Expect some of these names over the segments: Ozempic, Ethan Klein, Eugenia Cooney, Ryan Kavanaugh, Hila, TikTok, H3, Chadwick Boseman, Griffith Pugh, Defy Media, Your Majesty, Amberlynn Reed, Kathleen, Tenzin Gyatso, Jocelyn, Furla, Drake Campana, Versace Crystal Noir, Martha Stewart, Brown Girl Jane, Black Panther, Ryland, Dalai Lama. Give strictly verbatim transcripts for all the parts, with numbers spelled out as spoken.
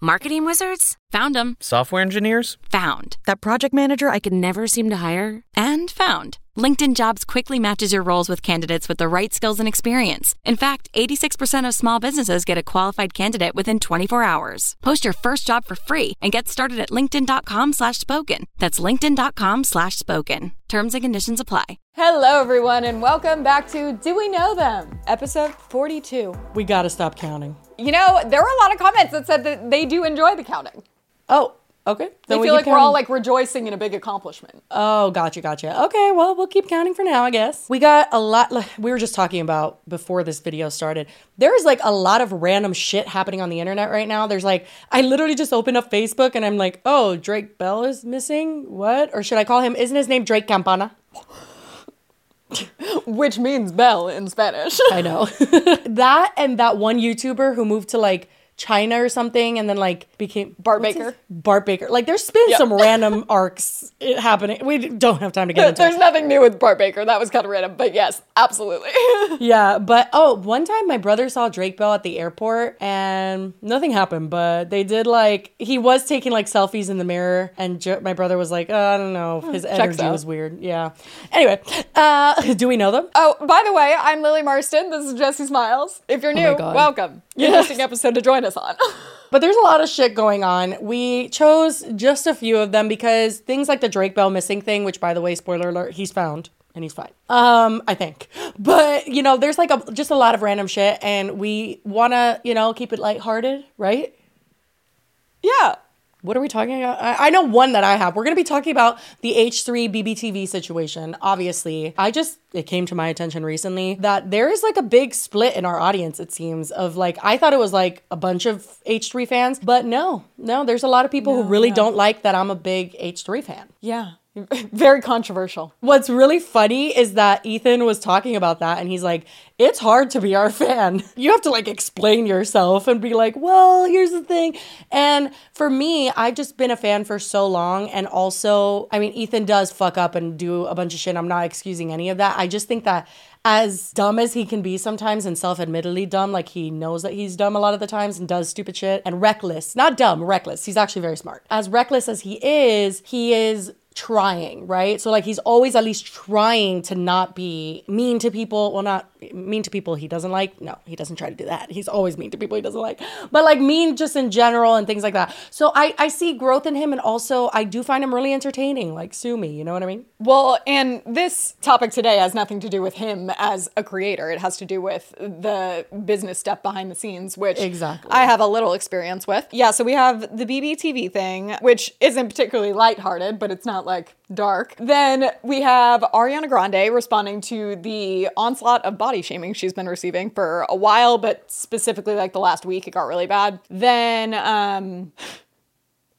Marketing wizards? Found them. Software engineers? Found. That project manager I could never seem to hire? And found. LinkedIn Jobs quickly matches your roles with candidates with the right skills and experience. In fact, eighty-six percent of small businesses get a qualified candidate within twenty-four hours. Post your first job for free and get started at linkedin.com slash spoken. That's linkedin.com slash spoken. Terms and conditions apply. Hello, everyone, and welcome back to Do We Know Them? Episode forty-two. We gotta stop counting. You know, there were a lot of comments that said that they do enjoy the counting. Oh, okay. Then they feel like counting. We're all like rejoicing in a big accomplishment. Oh, gotcha, gotcha. Okay, well, we'll keep counting for now, I guess. We got a lot, like, we were just talking about before this video started. There's like a lot of random shit happening on the internet right now. There's like, I literally just opened up Facebook and I'm like, oh, Drake Bell is missing? What? Or should I call him? Isn't his name Drake Campana? Which means bell in Spanish. I know. That and that one YouTuber who moved to like China or something and then like became... Bart Baker. Bart Baker. Like there's been yep. some random arcs happening. We don't have time to get into there's it. There's nothing new with Bart Baker. That was kind of random. But yes, absolutely. Yeah. But oh, one time my brother saw Drake Bell at the airport and nothing happened. But they did like... He was taking like selfies in the mirror and jo- my brother was like, oh, I don't know. His hmm, energy was weird. Yeah. Anyway, uh, do we know them? Oh, by the way, I'm Lily Marston. This is Jessie Smiles. If you're new, oh welcome. Yes. Interesting episode to join us on. But there's a lot of shit going on. We chose just a few of them because things like the Drake Bell missing thing, which by the way, spoiler alert, he's found and he's fine. Um, I think. But, you know, there's like a, just a lot of random shit and we want to, you know, keep it lighthearted, right? Yeah. What are we talking about? I, I know one that I have. We're going to be talking about the H three B B T V situation, obviously. I just, it came to my attention recently that there is like a big split in our audience, it seems, of like, I thought it was like a bunch of H three fans, but no, no, there's a lot of people no, who really no. don't like that I'm a big H three fan. Yeah. Very controversial. What's really funny is that Ethan was talking about that and he's like, it's hard to be our fan. You have to like explain yourself and be like, well, here's the thing. And for me, I've just been a fan for so long. And also, I mean, Ethan does fuck up and do a bunch of shit. I'm not excusing any of that. I just think that as dumb as he can be sometimes and self-admittedly dumb, like he knows that he's dumb a lot of the times and does stupid shit and reckless, not dumb, reckless. He's actually very smart. As reckless as he is, he is trying, right? So like he's always at least trying to not be mean to people. Well, not mean to people he doesn't like. No, he doesn't try to do that. He's always mean to people he doesn't like, but like mean just in general and things like that. So I, I see growth in him. And also I do find him really entertaining, like sue me, you know what I mean? Well, and this topic today has nothing to do with him as a creator. It has to do with the business stuff behind the scenes, which exactly. I have a little experience with. Yeah. So we have the B B T V thing, which isn't particularly lighthearted, but it's not like dark. Then we have Ariana Grande responding to the onslaught of body shaming she's been receiving for a while, but specifically like the last week, it got really bad. Then um,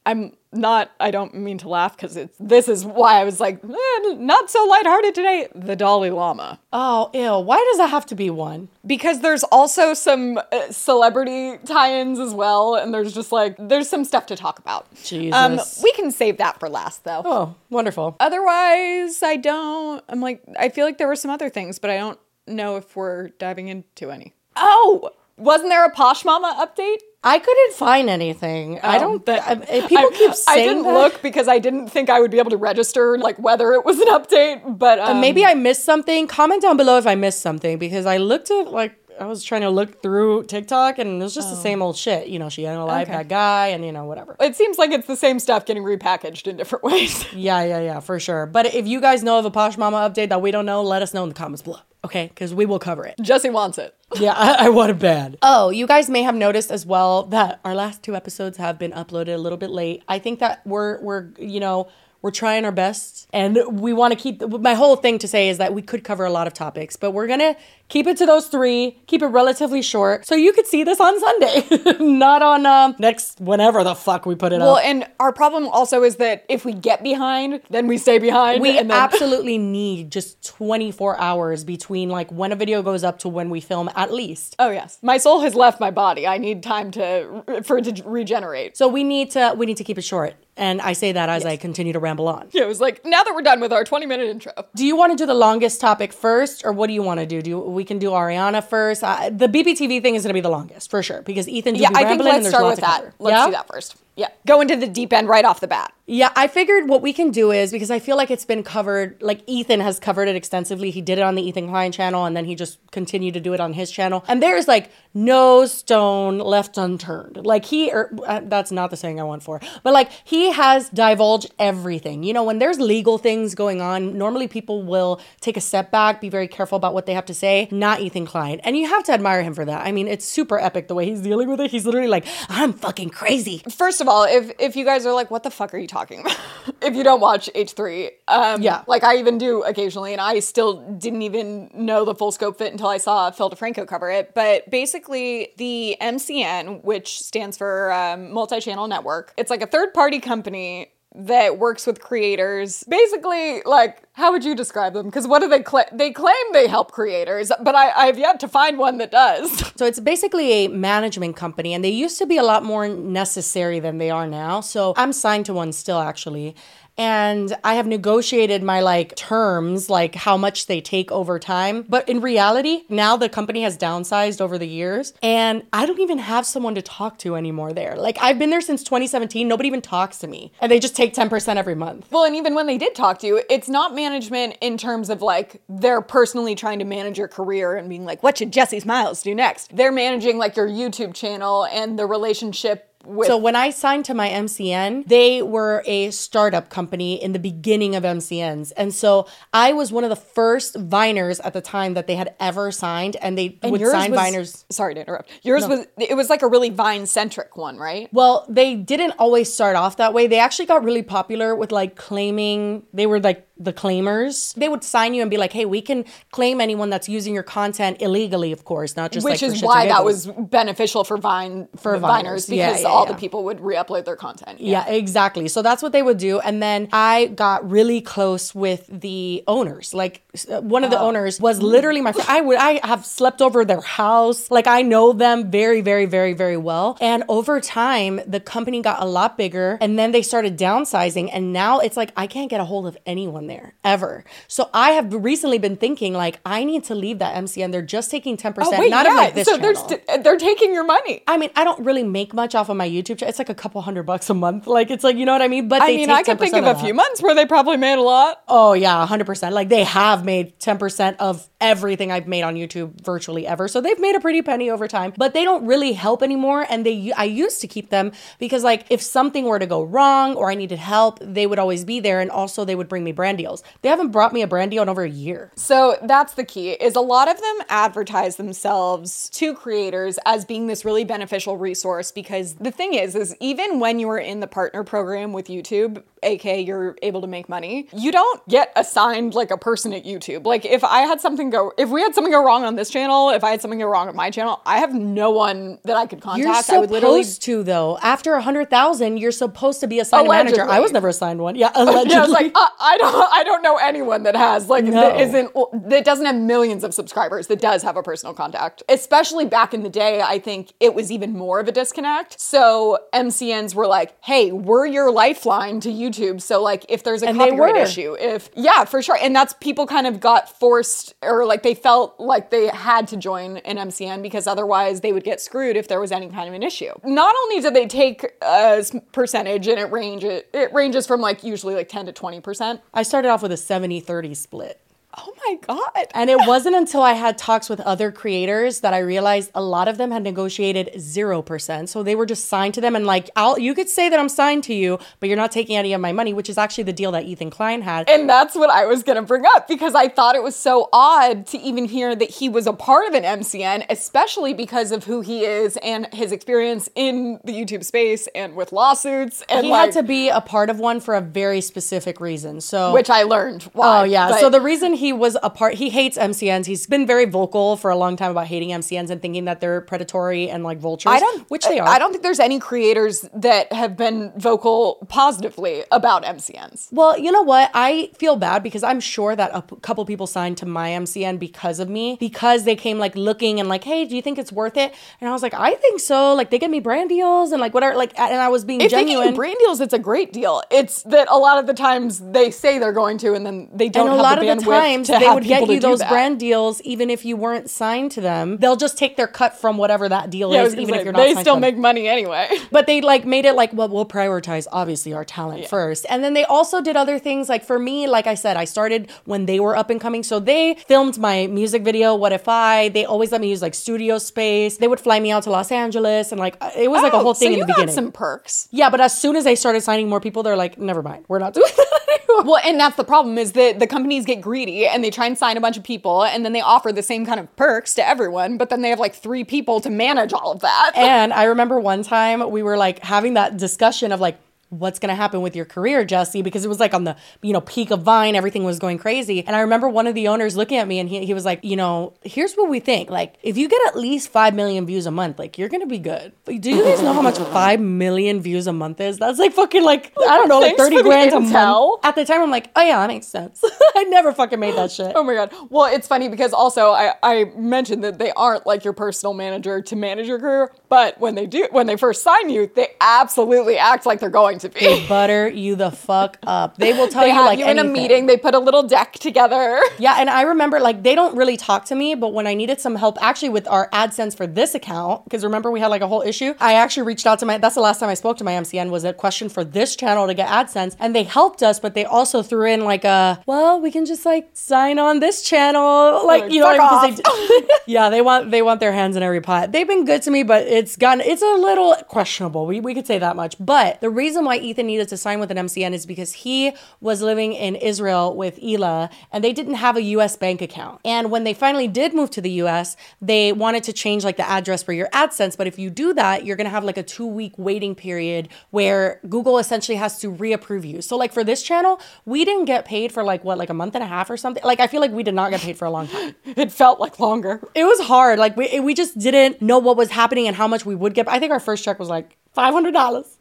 I'm not, I don't mean to laugh because it's, this is why I was like, eh, not so lighthearted today. The Dalai Lama. Oh, ew. Why does that have to be one? Because there's also some uh, celebrity tie-ins as well. And there's just like, there's some stuff to talk about. Jesus. Um, we can save that for last though. Oh, wonderful. Otherwise, I don't, I'm like, I feel like there were some other things, but I don't know if we're diving into any. Oh, wasn't there a Posh Mama update? I couldn't find anything. Um, I don't think... People I, keep saying I didn't that. Look because I didn't think I would be able to register like whether it was an update, but... Um, uh, maybe I missed something. Comment down below if I missed something because I looked at like... I was trying to look through TikTok and it was just oh. the same old shit. You know, she analyzed okay. that guy and, you know, whatever. It seems like it's the same stuff getting repackaged in different ways. yeah, yeah, yeah, for sure. But if you guys know of a Posh Mama update that we don't know, let us know in the comments below. Okay, because we will cover it. Jessie wants it. Yeah, I, I want it bad. Oh, you guys may have noticed as well that our last two episodes have been uploaded a little bit late. I think that we're, we're you know... We're trying our best and we want to keep, my whole thing to say is that we could cover a lot of topics, but we're going to keep it to those three, keep it relatively short. So you could see this on Sunday, not on um, next, whenever the fuck we put it well, up. Well, and our problem also is that if we get behind, then we stay behind. We and then- absolutely need just twenty-four hours between like when a video goes up to when we film at least. Oh yes. My soul has left my body. I need time to, for it to regenerate. So we need to, we need to keep it short. And I say that as yes. I continue to ramble on. Yeah, it was like, now that we're done with our twenty-minute intro. Do you want to do the longest topic first, or what do you want to do? Do you, we can do Ariana first. Uh, the B B T V thing is going to be the longest, for sure, because Ethan do yeah, be rambling and there's lots of Yeah, I think let's start with that. Let's yeah? do that first. Yeah, go into the deep end right off the bat. Yeah, I figured what we can do is, because I feel like it's been covered, like Ethan has covered it extensively. He did it on the Ethan Klein channel, and then he just continued to do it on his channel. And there's like no stone left unturned. Like he, or uh, that's not the saying I want for, but like he has divulged everything. You know, when there's legal things going on, normally people will take a step back, be very careful about what they have to say. Not Ethan Klein. And you have to admire him for that. I mean, it's super epic the way he's dealing with it. He's literally like, I'm fucking crazy. First of all, If if you guys are like, what the fuck are you talking about? If you don't watch H three, um, yeah, like I even do occasionally, and I still didn't even know the full scope of it until I saw Phil DeFranco cover it. But basically, the M C N, which stands for um, multi-channel network, it's like a third-party company that works with creators. Basically, like, how would you describe them? Because what do they claim? They claim they help creators, but I have yet to find one that does. So it's basically a management company, and they used to be a lot more necessary than they are now. So I'm signed to one still, actually. And I have negotiated my like terms, like how much they take over time. But in reality, now the company has downsized over the years, and I don't even have someone to talk to anymore there. Like I've been there since twenty seventeen. Nobody even talks to me, and they just take ten percent every month. Well, and even when they did talk to you, it's not management in terms of like they're personally trying to manage your career and being like, what should Jessie Smiles do next? They're managing like your YouTube channel and the relationship. With- so when I signed to my M C N, they were a startup company in the beginning of M C Ns. And so I was one of the first Viners at the time that they had ever signed. And they and would yours sign was, Viners. Sorry to interrupt. Yours no. was, it was like a really Vine-centric one, right? Well, they didn't always start off that way. They actually got really popular with like claiming, they were like the claimers. They would sign you and be like, hey, we can claim anyone that's using your content illegally, of course, not just Which like Which is why that was beneficial for Vine, for Viners, because yeah, yeah. all yeah. the people would re-upload their content. Yeah. yeah, exactly. So that's what they would do. And then I got really close with the owners. Like one of oh. the owners was literally my friend. I would, I have slept over their house. Like I know them very, very, very, very well. And over time, the company got a lot bigger, and then they started downsizing. And now it's like, I can't get a hold of anyone there ever. So I have recently been thinking like, I need to leave that M C N. They're just taking ten percent. Oh, wait, not yeah. of like this so channel. So they're, st- they're taking your money. I mean, I don't really make much off of my YouTube channel. It's like a couple hundred bucks a month. Like, it's like, you know what I mean? But I they mean, I can think of a few months where they probably made a lot. Oh yeah, one hundred percent. Like they have made ten percent of everything I've made on YouTube virtually ever. So they've made a pretty penny over time, but they don't really help anymore. And they, I used to keep them because like if something were to go wrong or I needed help, they would always be there. And also they would bring me brand deals. They haven't brought me a brand deal in over a year. So that's the key, is a lot of them advertise themselves to creators as being this really beneficial resource, because the thing is, is even when you're in the partner program with YouTube, aka you're able to make money, you don't get assigned like a person at YouTube. Like if I had something go, if we had something go wrong on this channel, if I had something go wrong on my channel, I have no one that I could contact. You're supposed I would literally... to though. After one hundred thousand, you're supposed to be assigned allegedly. a manager. I was never assigned one. Yeah, allegedly. Yeah, I was like, uh, I don't, I don't know anyone that has like no. that isn't that doesn't have millions of subscribers that does have a personal contact. Especially back in the day, I think it was even more of a disconnect. So M C Ns were like, hey, we're your lifeline to YouTube. YouTube. So like if there's a and copyright issue, if yeah, for sure. And that's people kind of got forced, or like they felt like they had to join an M C N because otherwise they would get screwed if there was any kind of an issue. Not only do they take a percentage, and it range it, it ranges from like usually like ten to twenty percent. I started off with a seventy thirty split. Oh my God. And it wasn't until I had talks with other creators that I realized a lot of them had negotiated zero percent. So they were just signed to them and like, I'll, you could say that I'm signed to you, but you're not taking any of my money, which is actually the deal that Ethan Klein had. And that's what I was going to bring up, because I thought it was so odd to even hear that he was a part of an M C N, especially because of who he is and his experience in the YouTube space and with lawsuits. And he like, had to be a part of one for a very specific reason. So, which I learned why. Oh yeah. So the reason he he was a part, he hates M C Ns. He's been very vocal for a long time about hating M C Ns and thinking that they're predatory and like vultures, I don't, which they are. I don't think there's any creators that have been vocal positively about M C Ns. Well, you know what? I feel bad because I'm sure that a p- couple people signed to my M C N because of me, because they came like looking and like, hey, do you think it's worth it? And I was like, I think so. Like they get me brand deals and like whatever. Like, and I was being if genuine. If they get you brand deals, it's a great deal. It's that a lot of the times they say they're going to and then they don't have the bandwidth. And a lot of the times they would get you those brand deals even if you weren't signed to them. They'll just take their cut from whatever that deal is, even if you're not signed to them. They still make money anyway. But they like made it like, well, we'll prioritize obviously our talent first. And then they also did other things. Like for me, like I said, I started when they were up and coming. So they filmed my music video, What If I? They always let me use like studio space. They would fly me out to Los Angeles and like, it was oh, like a whole thing so in the beginning. Some perks. Yeah, but as soon as they started signing more people, they're like, never mind, we're not doing that anymore. Well, and that's the problem is that the companies get greedy and they try and sign a bunch of people and then they offer the same kind of perks to everyone, but then they have like three people to manage all of that. And I remember one time we were like having that discussion of like, what's going to happen with your career, Jessie? Because it was like on the, you know, peak of Vine, everything was going crazy. And I remember one of the owners looking at me and he, he was like, you know, here's what we think. Like, if you get at least five million views a month, like, you're going to be good. But do you guys know how much five million views a month is? That's like fucking like, I don't know, like thirty grand a month. At the time, I'm like, oh yeah, that makes sense. I never fucking made that shit. Oh my God. Well, it's funny because also I, I mentioned that they aren't like your personal manager to manage your career. But when they do, when they first sign you, they absolutely act like they're going to be. They butter you the fuck up. They will tell they you have like you anything. In a meeting, they put a little deck together. Yeah, and I remember like they don't really talk to me, but when I needed some help actually with our AdSense for this account, because remember we had like a whole issue, I actually reached out to my, that's the last time I spoke to my M C N was a question for this channel to get AdSense, and they helped us, but they also threw in like a, well, we can just like sign on this channel. Like, like you know what I mean? Because they, yeah, they want, they want their hands in every pot. They've been good to me, but it's gotten, it's a little questionable. We, we could say that much, but the reason why Ethan needed to sign with an M C N is because he was living in Israel with Hila and they didn't have a U S bank account. And when they finally did move to the U S, they wanted to change like the address for your AdSense. But if you do that, you're going to have like a two week waiting period where Google essentially has to reapprove you. So like for this channel, we didn't get paid for like what, like a month and a half or something. Like I feel like we did not get paid for a long time. It felt like longer. It was hard. Like we, we just didn't know what was happening and how much we would get. I think our first check was like five hundred dollars.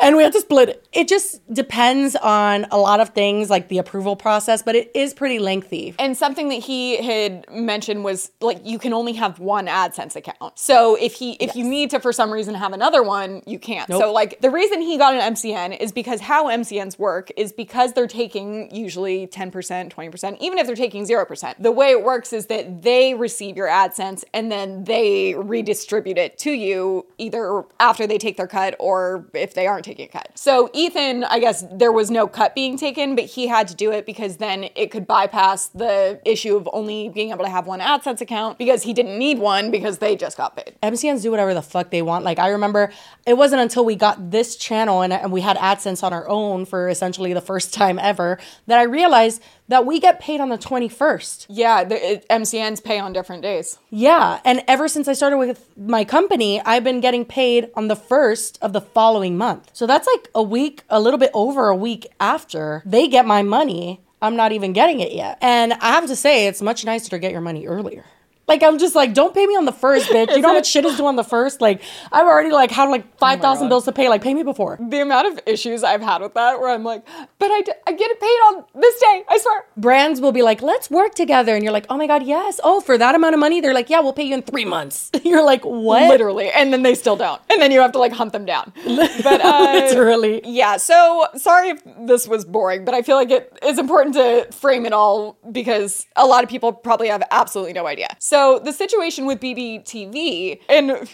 And we had to split it. It just depends on a lot of things like the approval process, but it is pretty lengthy. And something that he had mentioned was like, you can only have one AdSense account. So if he, if yes. you need to, for some reason, have another one, you can't. Nope. So like the reason he got an M C N is because how M C Ns work is because they're taking usually ten percent, twenty percent, even if they're taking zero percent. The way it works is that they receive your AdSense and then they redistribute it to you either after they take their cut or if they aren't taking a cut. So Ethan, I guess there was no cut being taken, but he had to do it because then it could bypass the issue of only being able to have one AdSense account because he didn't need one because they just got paid. M C Ns do whatever the fuck they want. Like I remember it wasn't until we got this channel and, and we had AdSense on our own for essentially the first time ever that I realized that we get paid on the twenty-first. Yeah, the it, M C Ns pay on different days. Yeah, and ever since I started with my company, I've been getting paid on the first of the following month. So that's like a week, a little bit over a week after they get my money, I'm not even getting it yet. And I have to say, it's much nicer to get your money earlier. Like, I'm just like, don't pay me on the first, bitch. You know how much shit is due on the first? Like, I've already like had like five thousand oh bills to pay. Like, pay me before. The amount of issues I've had with that where I'm like, but I, d- I get it paid on this day, I swear. Brands will be like, let's work together. And you're like, oh my God, yes. Oh, for that amount of money? They're like, yeah, we'll pay you in three months. You're like, what? Literally. And then they still don't. And then you have to like hunt them down. But uh, literally. Yeah. So sorry if this was boring, but I feel like it is important to frame it all because a lot of people probably have absolutely no idea. So So the situation with B B T V, and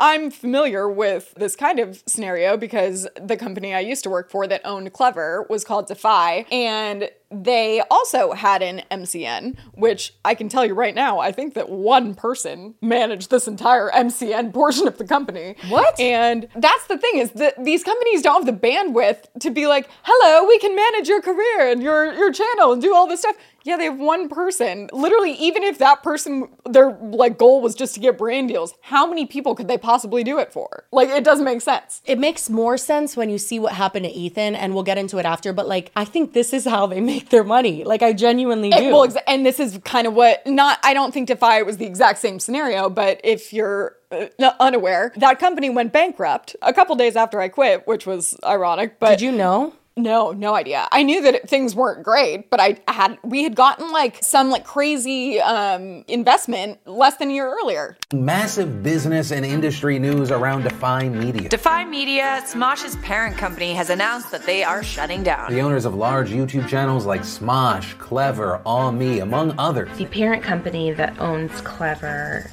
I'm familiar with this kind of scenario because the company I used to work for that owned Clever was called Defy, and they also had an M C N, which I can tell you right now, I think that one person managed this entire M C N portion of the company. What? And that's the thing is that these companies don't have the bandwidth to be like, hello, we can manage your career and your, your channel and do all this stuff. Yeah, they have one person. Literally, even if that person, their like goal was just to get brand deals, how many people could they possibly do it for? Like, it doesn't make sense. It makes more sense when you see what happened to Ethan, and we'll get into it after, but like, I think this is how they make their money. Like, I genuinely do. It, well, exa- and this is kind of what, not, I don't think Defy was the exact same scenario, but if you're Uh, unaware, that company went bankrupt a couple days after I quit, which was ironic. But did you know? No, no idea. I knew that it, things weren't great, but I had we had gotten like some like crazy um, investment less than a year earlier. Massive business and industry news around Defy Media. Defy Media, Smosh's parent company, has announced that they are shutting down. The owners of large YouTube channels like Smosh, Clever, All Me, among others. The parent company that owns Clever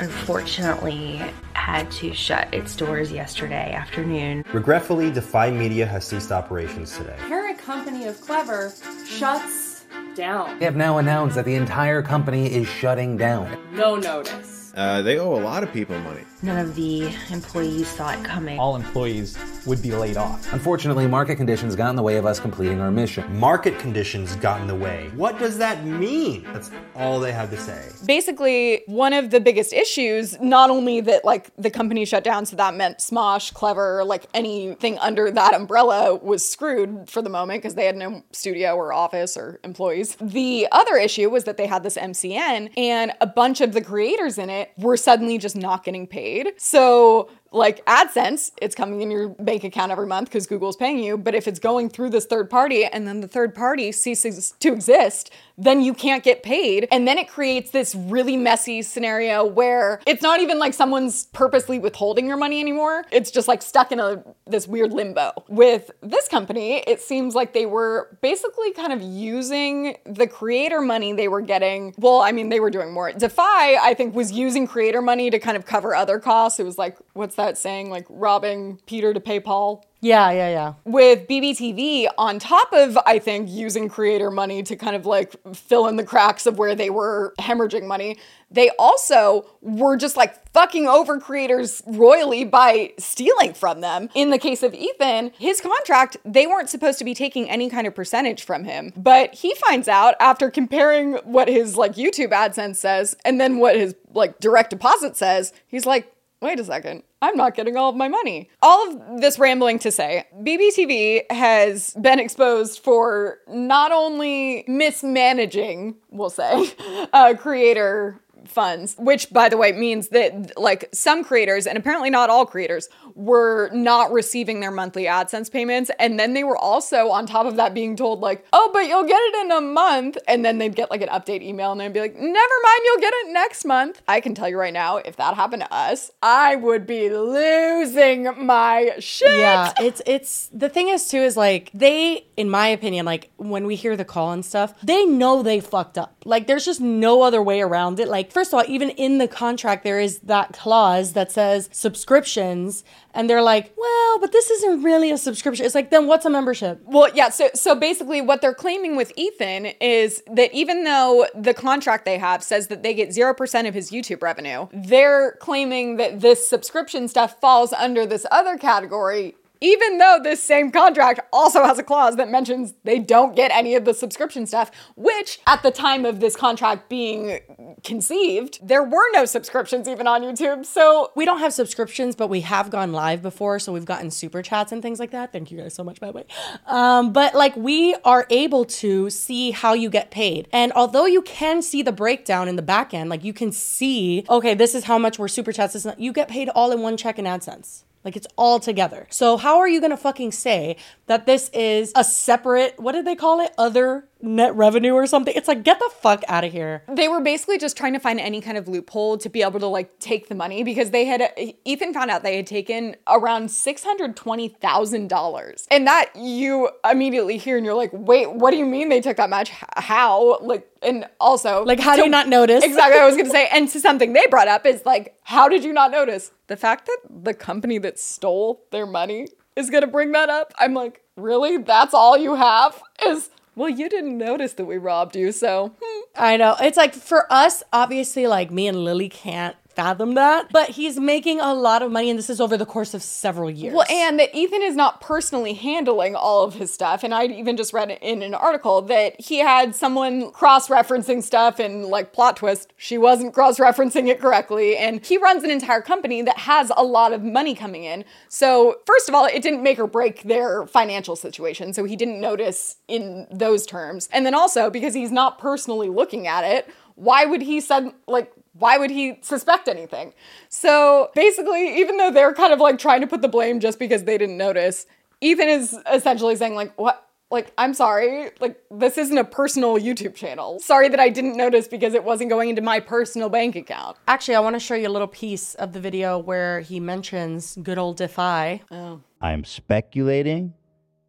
unfortunately had to shut its doors yesterday afternoon. Regretfully, Defy Media has ceased operations today. Parent company of Clever shuts down. They have now announced that the entire company is shutting down. No notice. Uh, they owe a lot of people money. None of the employees saw it coming. All employees would be laid off. Unfortunately, market conditions got in the way of us completing our mission. Market conditions got in the way. What does that mean? That's all they had to say. Basically, one of the biggest issues, not only that like the company shut down, so that meant Smosh, Clever, like anything under that umbrella was screwed for the moment because they had no studio or office or employees. The other issue was that they had this M C N and a bunch of the creators in it were suddenly just not getting paid. So like AdSense, it's coming in your bank account every month because Google's paying you. But if it's going through this third party and then the third party ceases to exist, then you can't get paid. And then it creates this really messy scenario where it's not even like someone's purposely withholding your money anymore. It's just like stuck in a this weird limbo. With this company, it seems like they were basically kind of using the creator money they were getting. Well, I mean, they were doing more. Defy, I think, was using creator money to kind of cover other costs. It was like, what's that saying, like robbing Peter to pay Paul? Yeah, yeah, yeah. With B B T V, on top of, I think, using creator money to kind of like fill in the cracks of where they were hemorrhaging money, they also were just like fucking over creators royally by stealing from them. In the case of Ethan, his contract, they weren't supposed to be taking any kind of percentage from him. But he finds out after comparing what his like YouTube AdSense says and then what his like direct deposit says, he's like, wait a second, I'm not getting all of my money. All of this rambling to say, B B T V has been exposed for not only mismanaging, we'll say, uh, creator funds, which by the way means that like some creators, and apparently not all creators, were not receiving their monthly AdSense payments. And then they were also on top of that being told like, oh, but you'll get it in a month. And then they'd get like an update email and they'd be like, never mind, you'll get it next month. I can tell you right now, if that happened to us, I would be losing my shit. Yeah, it's, it's, the thing is too, is like they, in my opinion, like when we hear the call and stuff, they know they fucked up. Like there's just no other way around it. Like, first of all, even in the contract, there is that clause that says subscriptions. And they're like, well, but this isn't really a subscription. It's like, then what's a membership? Well, yeah. So so basically what they're claiming with Ethan is that even though the contract they have says that they get zero percent of his YouTube revenue, they're claiming that this subscription stuff falls under this other category, even though this same contract also has a clause that mentions they don't get any of the subscription stuff, which at the time of this contract being conceived, there were no subscriptions even on YouTube. So we don't have subscriptions, but we have gone live before. So we've gotten super chats and things like that. Thank you guys so much, by the way. Um, but like we are able to see how you get paid. And although you can see the breakdown in the back end, like you can see, okay, this is how much we're super chats. This is not, you get paid all in one check in AdSense. Like it's all together. So how are you gonna fucking say that this is a separate, what did they call it? Other net revenue or something? It's like, get the fuck out of here. They were basically just trying to find any kind of loophole to be able to like take the money because they had, Ethan found out they had taken around six hundred twenty thousand dollars. And that you immediately hear and you're like, wait, what do you mean they took that much? How? Like, and also- Like, how do you not notice? Exactly, I was gonna say, and to something they brought up is like, how did you not notice? The fact that the company that stole their money is gonna bring that up, I'm like, really? That's all you have is, well, you didn't notice that we robbed you, so. I know, it's like for us, obviously like me and Lily can't fathom that. But he's making a lot of money, and this is over the course of several years. Well, and that Ethan is not personally handling all of his stuff. And I even just read in an article that he had someone cross-referencing stuff, and like, plot twist, she wasn't cross-referencing it correctly. And he runs an entire company that has a lot of money coming in. So first of all, it didn't make or break their financial situation. So he didn't notice in those terms. And then also, because he's not personally looking at it, why would he suddenly, like, why would he suspect anything? So basically, even though they're kind of like trying to put the blame just because they didn't notice, Ethan is essentially saying like, what? Like, I'm sorry, like, this isn't a personal YouTube channel. Sorry that I didn't notice because it wasn't going into my personal bank account. Actually, I want to show you a little piece of the video where he mentions good old Defy. Oh. I'm speculating,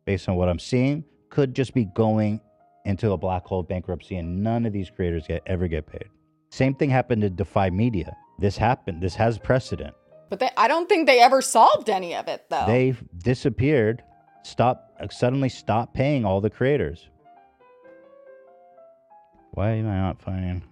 based on what I'm seeing, could just be going into a black hole bankruptcy and none of these creators get ever get paid. Same thing happened to Defy Media. This happened, this has precedent. But they, I don't think they ever solved any of it though. They disappeared. Stop! Suddenly, stop paying all the creators. Why am I not finding?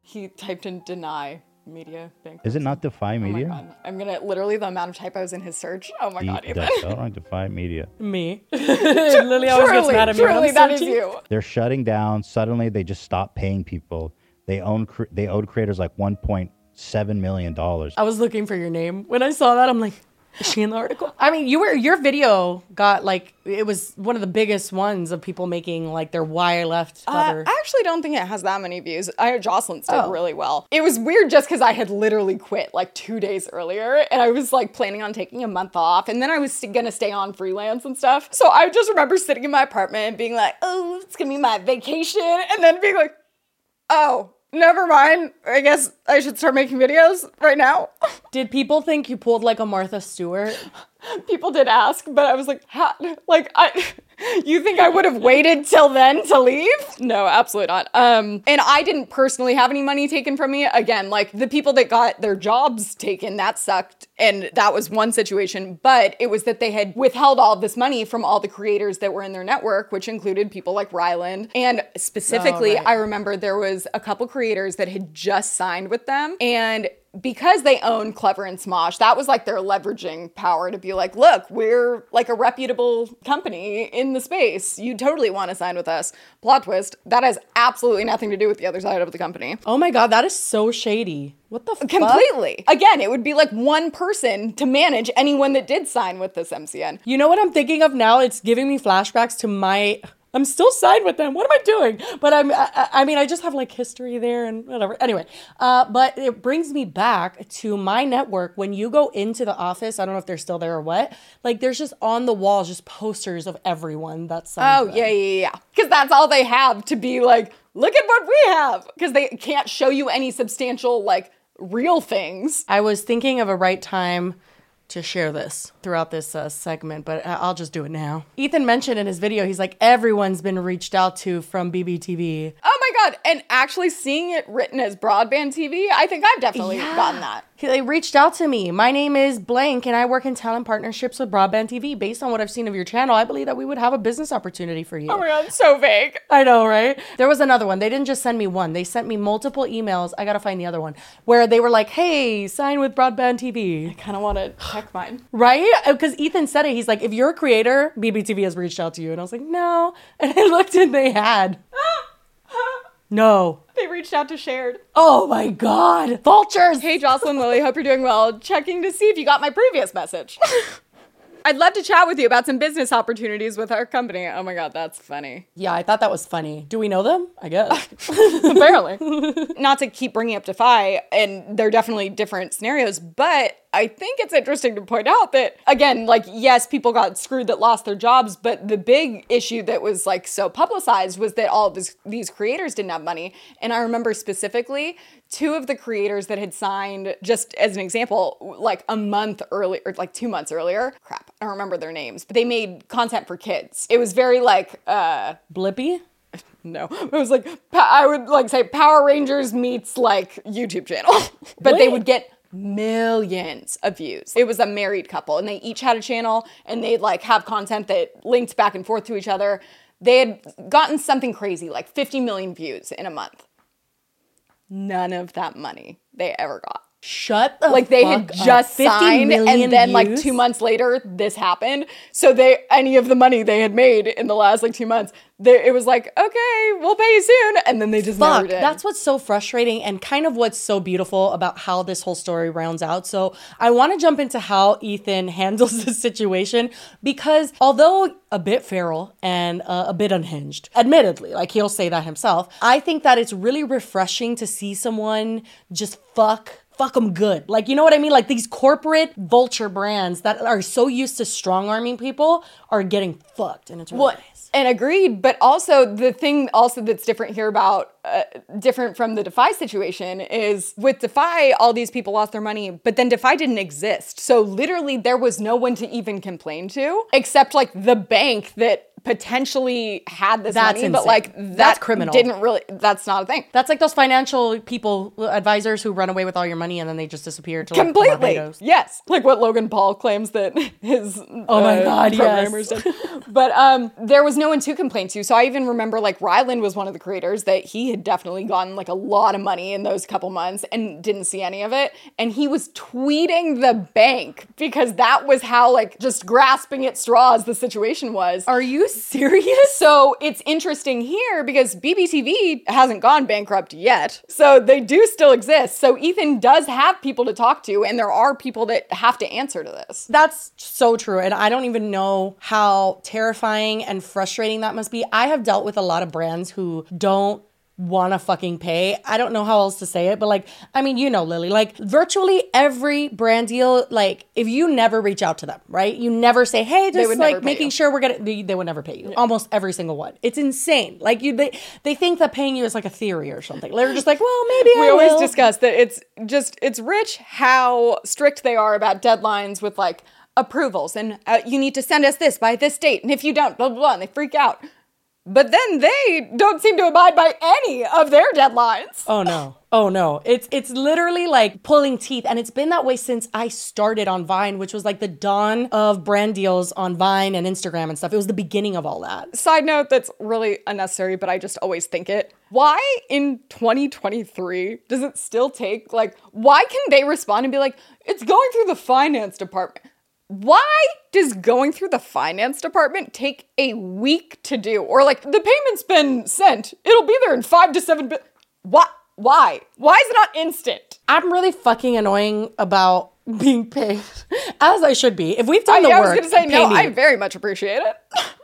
He typed in "deny media bankruptcy." Is it not Defy Media? Oh my god! I'm gonna literally the amount of typos in his search. Oh my De- god! Ethan. That's all right. Defy Media. Me. Lily always truly, gets mad at me. Truly, that is you. They're shutting down. Suddenly, they just stop paying people. They own. Cre- they owed creators like one point seven million dollars. I was looking for your name when I saw that. I'm like. Is she in the article? I mean, you were your video got like, it was one of the biggest ones of people making like their why I left. Uh, I actually don't think it has that many views. I know Jocelyn's did oh. really well. It was weird just because I had literally quit like two days earlier and I was like planning on taking a month off and then I was st- gonna stay on freelance and stuff. So I just remember sitting in my apartment and being like, oh, it's gonna be my vacation. And then being like, oh. Never mind. I guess I should start making videos right now. Did people think you pulled like a Martha Stewart? People did ask, but I was like, how? Like, I, you think I would have waited till then to leave? No, absolutely not. Um, and I didn't personally have any money taken from me. Again, like the people that got their jobs taken, that sucked. And that was one situation, but it was that they had withheld all this money from all the creators that were in their network, which included people like Ryland. And specifically, oh, right. I remember there was a couple creators that had just signed with them. And because they own Clever and Smosh, that was like their leveraging power to be like, look, we're like a reputable company in the space. You totally want to sign with us. Plot twist, that has absolutely nothing to do with the other side of the company. Oh my God, that is so shady. What the fuck? Completely. Again, it would be like one person to manage anyone that did sign with this M C N. You know what I'm thinking of now? It's giving me flashbacks to my... I'm still signed with them. What am I doing? But I'm, I, I mean, I just have like history there and whatever. Anyway, uh, but it brings me back to my network. When you go into the office, I don't know if they're still there or what, like there's just on the walls, just posters of everyone that's signed. Oh, yeah, yeah, yeah. Because that's all they have to be like, look at what we have. Because they can't show you any substantial, like real things. I was thinking of a right time to share this throughout this uh, segment, but I'll just do it now. Ethan mentioned in his video, he's like, everyone's been reached out to from B B T V. Oh my God, and actually seeing it written as broadband T V, I think I've definitely yeah. gotten that. They reached out to me. My name is blank and I work in talent partnerships with broadband T V. Based on what I've seen of your channel, I believe that we would have a business opportunity for you. Oh my God, so vague. I know, right? There was another one. They didn't just send me one. They sent me multiple emails. I gotta find the other one where they were like, hey, sign with broadband T V. I kind of want to check mine. Right? Because Ethan said it. He's like, if you're a creator, B B T V has reached out to you. And I was like, no. And I looked and they had. No. They reached out to Shared. Oh my God. Vultures. Hey, Jocelyn, Lily, hope you're doing well. Checking to see if you got my previous message. I'd love to chat with you about some business opportunities with our company. Oh my God, that's funny. Yeah, I thought that was funny. Do we know them? I guess. Apparently. Not to keep bringing up Defy, and they're definitely different scenarios, but I think it's interesting to point out that, again, like, yes, people got screwed that lost their jobs, but the big issue that was, like, so publicized was that all of this, these creators didn't have money. And I remember specifically two of the creators that had signed, just as an example, like a month earlier, or like two months earlier. Crap, I don't remember their names, but they made content for kids. It was very, like... uh Blippy? No, it was like, I would, like, say Power Rangers meets, like, YouTube channel. But Wait. They would get... millions of views. It was a married couple and they each had a channel and they'd like have content that linked back and forth to each other. They had gotten something crazy, like fifty million views in a month. None of that money they ever got. Shut the like they fuck had just up. signed, and then views? like two months later, this happened. So they any of the money they had made in the last like two months, they, it was like, okay, we'll pay you soon, and then they just fuck. Never did. That's what's so frustrating, and kind of what's so beautiful about how this whole story rounds out. So I want to jump into how Ethan handles this situation, because although a bit feral and uh, a bit unhinged, admittedly, like he'll say that himself, I think that it's really refreshing to see someone just fuck. Fuck them good. Like, you know what I mean? Like these corporate vulture brands that are so used to strong-arming people are getting fucked. And it's really well, nice. And agreed. But also the thing also that's different here about, uh, different from the Defy situation is with Defy, all these people lost their money, but then Defy didn't exist. So literally there was no one to even complain to except like the bank that potentially had this that's money, insane. But like that that's criminal. Didn't really, that's not a thing. That's like those financial people, advisors who run away with all your money and then they just disappear. To Completely. Like yes. Like what Logan Paul claims that his oh my uh, God, programmers yes. did. But um, there was no one to complain to. So I even remember like Ryland was one of the creators that he had definitely gotten like a lot of money in those couple months and didn't see any of it. And he was tweeting the bank because that was how like just grasping at straws the situation was. Are you serious? So it's interesting here because B B T V hasn't gone bankrupt yet. So they do still exist. So Ethan does have people to talk to, and there are people that have to answer to this. That's so true. And I don't even know how terrifying and frustrating that must be. I have dealt with a lot of brands who don't want to fucking pay. I don't know how else to say it, but like, I mean, you know, Lily, like virtually every brand deal, like if you never reach out to them, right? You never say, hey, just like making you. sure we're gonna, they, they would never pay you. Yeah. Almost every single one. It's insane. Like you, they, they think that paying you is like a theory or something. They're just like, well, maybe I will. We always discuss that it's just, it's rich how strict they are about deadlines with like approvals and uh, you need to send us this by this date. And if you don't, blah, blah, blah, and they freak out. But then they don't seem to abide by any of their deadlines. Oh, no. Oh, no. It's it's literally like pulling teeth. And it's been that way since I started on Vine, which was like the dawn of brand deals on Vine and Instagram and stuff. It was the beginning of all that. Side note that's really unnecessary, but I just always think it. Why in twenty twenty-three does it still take, like, why can they respond and be like, it's going through the finance department? Why does going through the finance department take a week to do? Or like, the payment's been sent. It'll be there in five to seven. Bi- Why? Why? Why is it not instant? I'm really fucking annoying about being paid, as I should be. If we've done I, the I work, I was going to say, no, me. I very much appreciate it.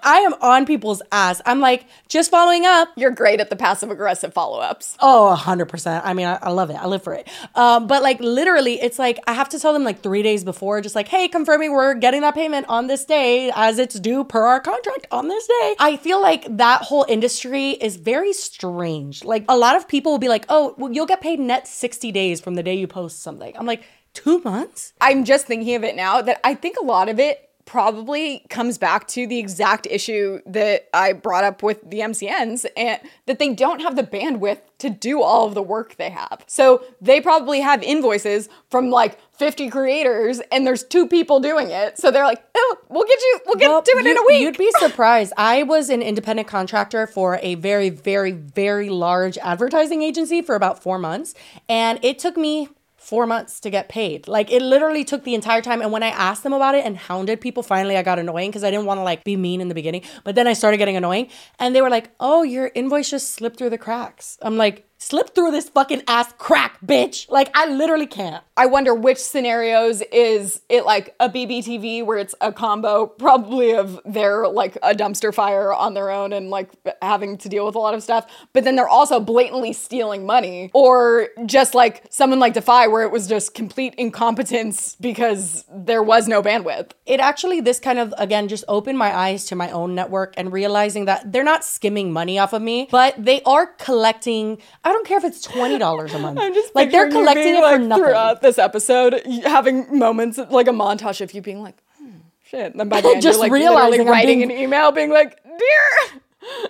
I am on people's ass. I'm like, just following up. You're great at the passive-aggressive follow-ups. Oh, one hundred percent. I mean, I, I love it. I live for it. Um, but like, literally, it's like, I have to tell them like three days before, just like, hey, confirming we're getting that payment on this day as it's due per our contract on this day. I feel like that whole industry is very strange. Like, a lot of people will be like, oh, well, you'll get paid net sixty days from the day you post something. I'm like, Two months? I'm just thinking of it now that I think a lot of it probably comes back to the exact issue that I brought up with the M C Ns, and that they don't have the bandwidth to do all of the work they have. So they probably have invoices from like fifty creators and there's two people doing it. So they're like, oh, we'll get you, we'll get well, to it you, in a week. You'd be surprised. I was an independent contractor for a very, very, very large advertising agency for about four months. And it took me four months to get paid. Like it literally took the entire time. And when I asked them about it and hounded people, finally I got annoying because I didn't want to like be mean in the beginning. But then I started getting annoying and they were like, oh, your invoice just slipped through the cracks. I'm like, slip through this fucking ass crack, bitch. Like I literally can't. I wonder which scenarios is it like a B B T V where it's a combo probably of their like a dumpster fire on their own and like having to deal with a lot of stuff. But then they're also blatantly stealing money, or just like someone like Defy where it was just complete incompetence because there was no bandwidth. It actually, this kind of, again, just opened my eyes to my own network and realizing that they're not skimming money off of me, but they are collecting, I don't care if it's twenty dollars a month. I'm just like they're collecting it like, for nothing. Throughout this episode, having moments like a montage of you being like, hmm, shit. And then by the end, just you're like realizing literally writing being... an email being like, dear,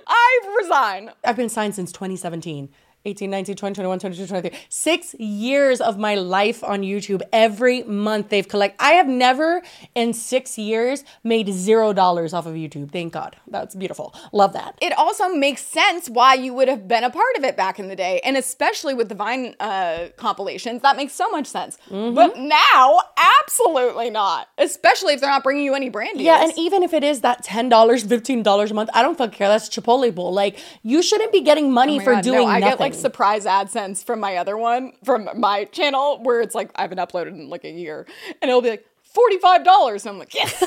I resign. I've been signed since twenty seventeen. eighteen, nineteen, twenty, twenty-one, twenty-two, twenty-three. Six years of my life on YouTube. Every month they've collected. I have never in six years made zero dollars off of YouTube. Thank God. That's beautiful. Love that. It also makes sense why you would have been a part of it back in the day. And especially with the Vine uh, compilations, that makes so much sense. Mm-hmm. But now, absolutely not. Especially if they're not bringing you any brand deals. Yeah, and even if it is that ten dollars, fifteen dollars a month, I don't fucking care. That's Chipotle bowl. Like, you shouldn't be getting money oh for God, doing no, I nothing. Get, like, surprise AdSense from my other one, from my channel, where it's like, I haven't uploaded in like a year. And it'll be like, forty-five dollars. And I'm like, yes.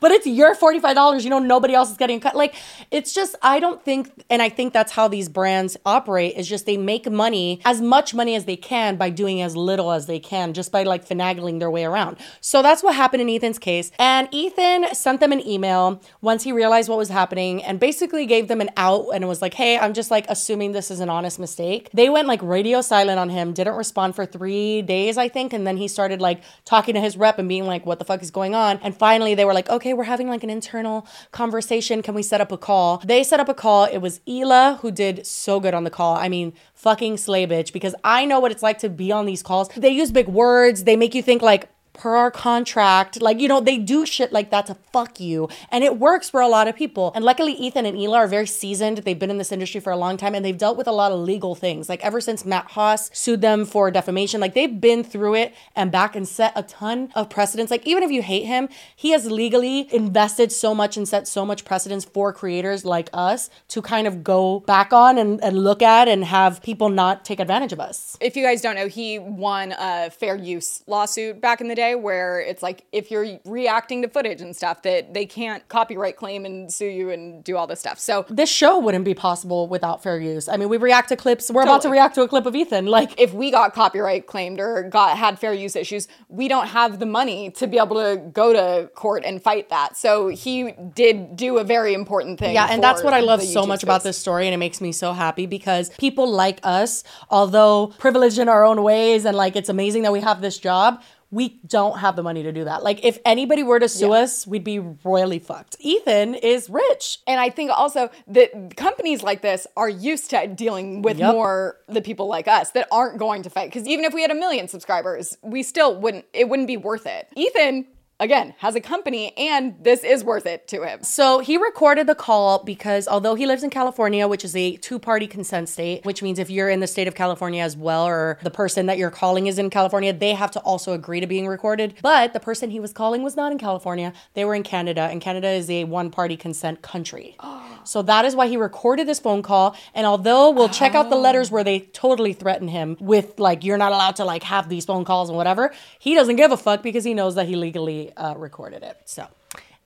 But it's your forty-five dollars. You know, nobody else is getting cut. Like, it's just, I don't think, and I think that's how these brands operate, is just they make money, as much money as they can, by doing as little as they can, just by like finagling their way around. So that's what happened in Ethan's case. And Ethan sent them an email once he realized what was happening and basically gave them an out and was like, hey, I'm just like assuming this is an honest mistake. They went like radio silent on him, didn't respond for three days, I think. And then he started like talking to his rep and being like, what the fuck is going on? And finally they were like, okay, we're having like an internal conversation. Can we set up a call? They set up a call. It was Hila who did so good on the call. I mean, fucking slay, bitch, because I know what it's like to be on these calls. They use big words. They make you think like, per our contract, like, you know, they do shit like that to fuck you. And it works for a lot of people. And luckily, Ethan and Hila are very seasoned. They've been in this industry for a long time and they've dealt with a lot of legal things. Like, ever since Matt Haas sued them for defamation, like, they've been through it and back and set a ton of precedents. Like, even if you hate him, he has legally invested so much and set so much precedents for creators like us to kind of go back on and, and look at and have people not take advantage of us. If you guys don't know, he won a fair use lawsuit back in the day, where it's like, if you're reacting to footage and stuff, that they can't copyright claim and sue you and do all this stuff. So this show wouldn't be possible without fair use. I mean, we react to clips. We're totally about to react to a clip of Ethan. Like, if we got copyright claimed or got had fair use issues, we don't have the money to be able to go to court and fight that. So he did do a very important thing. Yeah, and that's what I love so much about this story, and it makes me so happy because people like us, although privileged in our own ways and like it's amazing that we have this job, we don't have the money to do that. Like, if anybody were to sue yeah. us, we'd be royally fucked. Ethan is rich. And I think also that companies like this are used to dealing with yep. more the people like us that aren't going to fight. Because even if we had a million subscribers, we still wouldn't, it wouldn't be worth it. Ethan, again, has a company and this is worth it to him. So he recorded the call because although he lives in California, which is a two-party consent state, which means if you're in the state of California as well, or the person that you're calling is in California, they have to also agree to being recorded. But the person he was calling was not in California. They were in Canada, and Canada is a one-party consent country. So that is why he recorded this phone call. And although we'll oh. check out the letters where they totally threaten him with like, you're not allowed to like have these phone calls and whatever, he doesn't give a fuck because he knows that he legally Uh, recorded it. So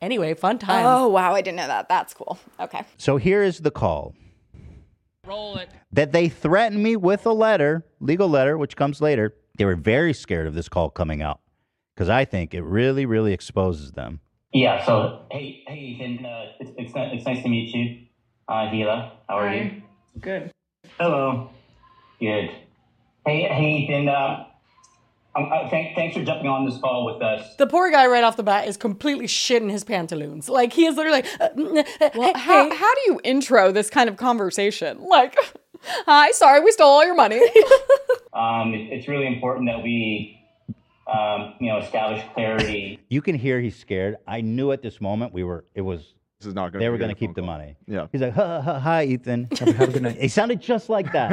anyway, fun time. Oh, wow. I didn't know that. That's cool. Okay. So here is the call. Roll it. That they threatened me with a letter, legal letter, which comes later. They were very scared of this call coming out because I think it really, really exposes them. Yeah. So, hey, hey, Ethan, uh, it's, it's, it's nice to meet you. Uh, Hila, how are Hi. you? Good. Hello. Good. Hey, hey, Ethan, uh, Um, uh, thank, thanks for jumping on this call with us. The poor guy right off the bat is completely shitting his pantaloons. Like, he is literally like, uh, well, hey, how, hey. how do you intro this kind of conversation? Like, hi, sorry, we stole all your money. um, it, it's really important that we, um, you know, establish clarity. You can hear he's scared. I knew at this moment we were, it was, this is not gonna they were going to keep the money. Yeah. He's like, ha, ha, hi, Ethan. Have a good night. He sounded just like that.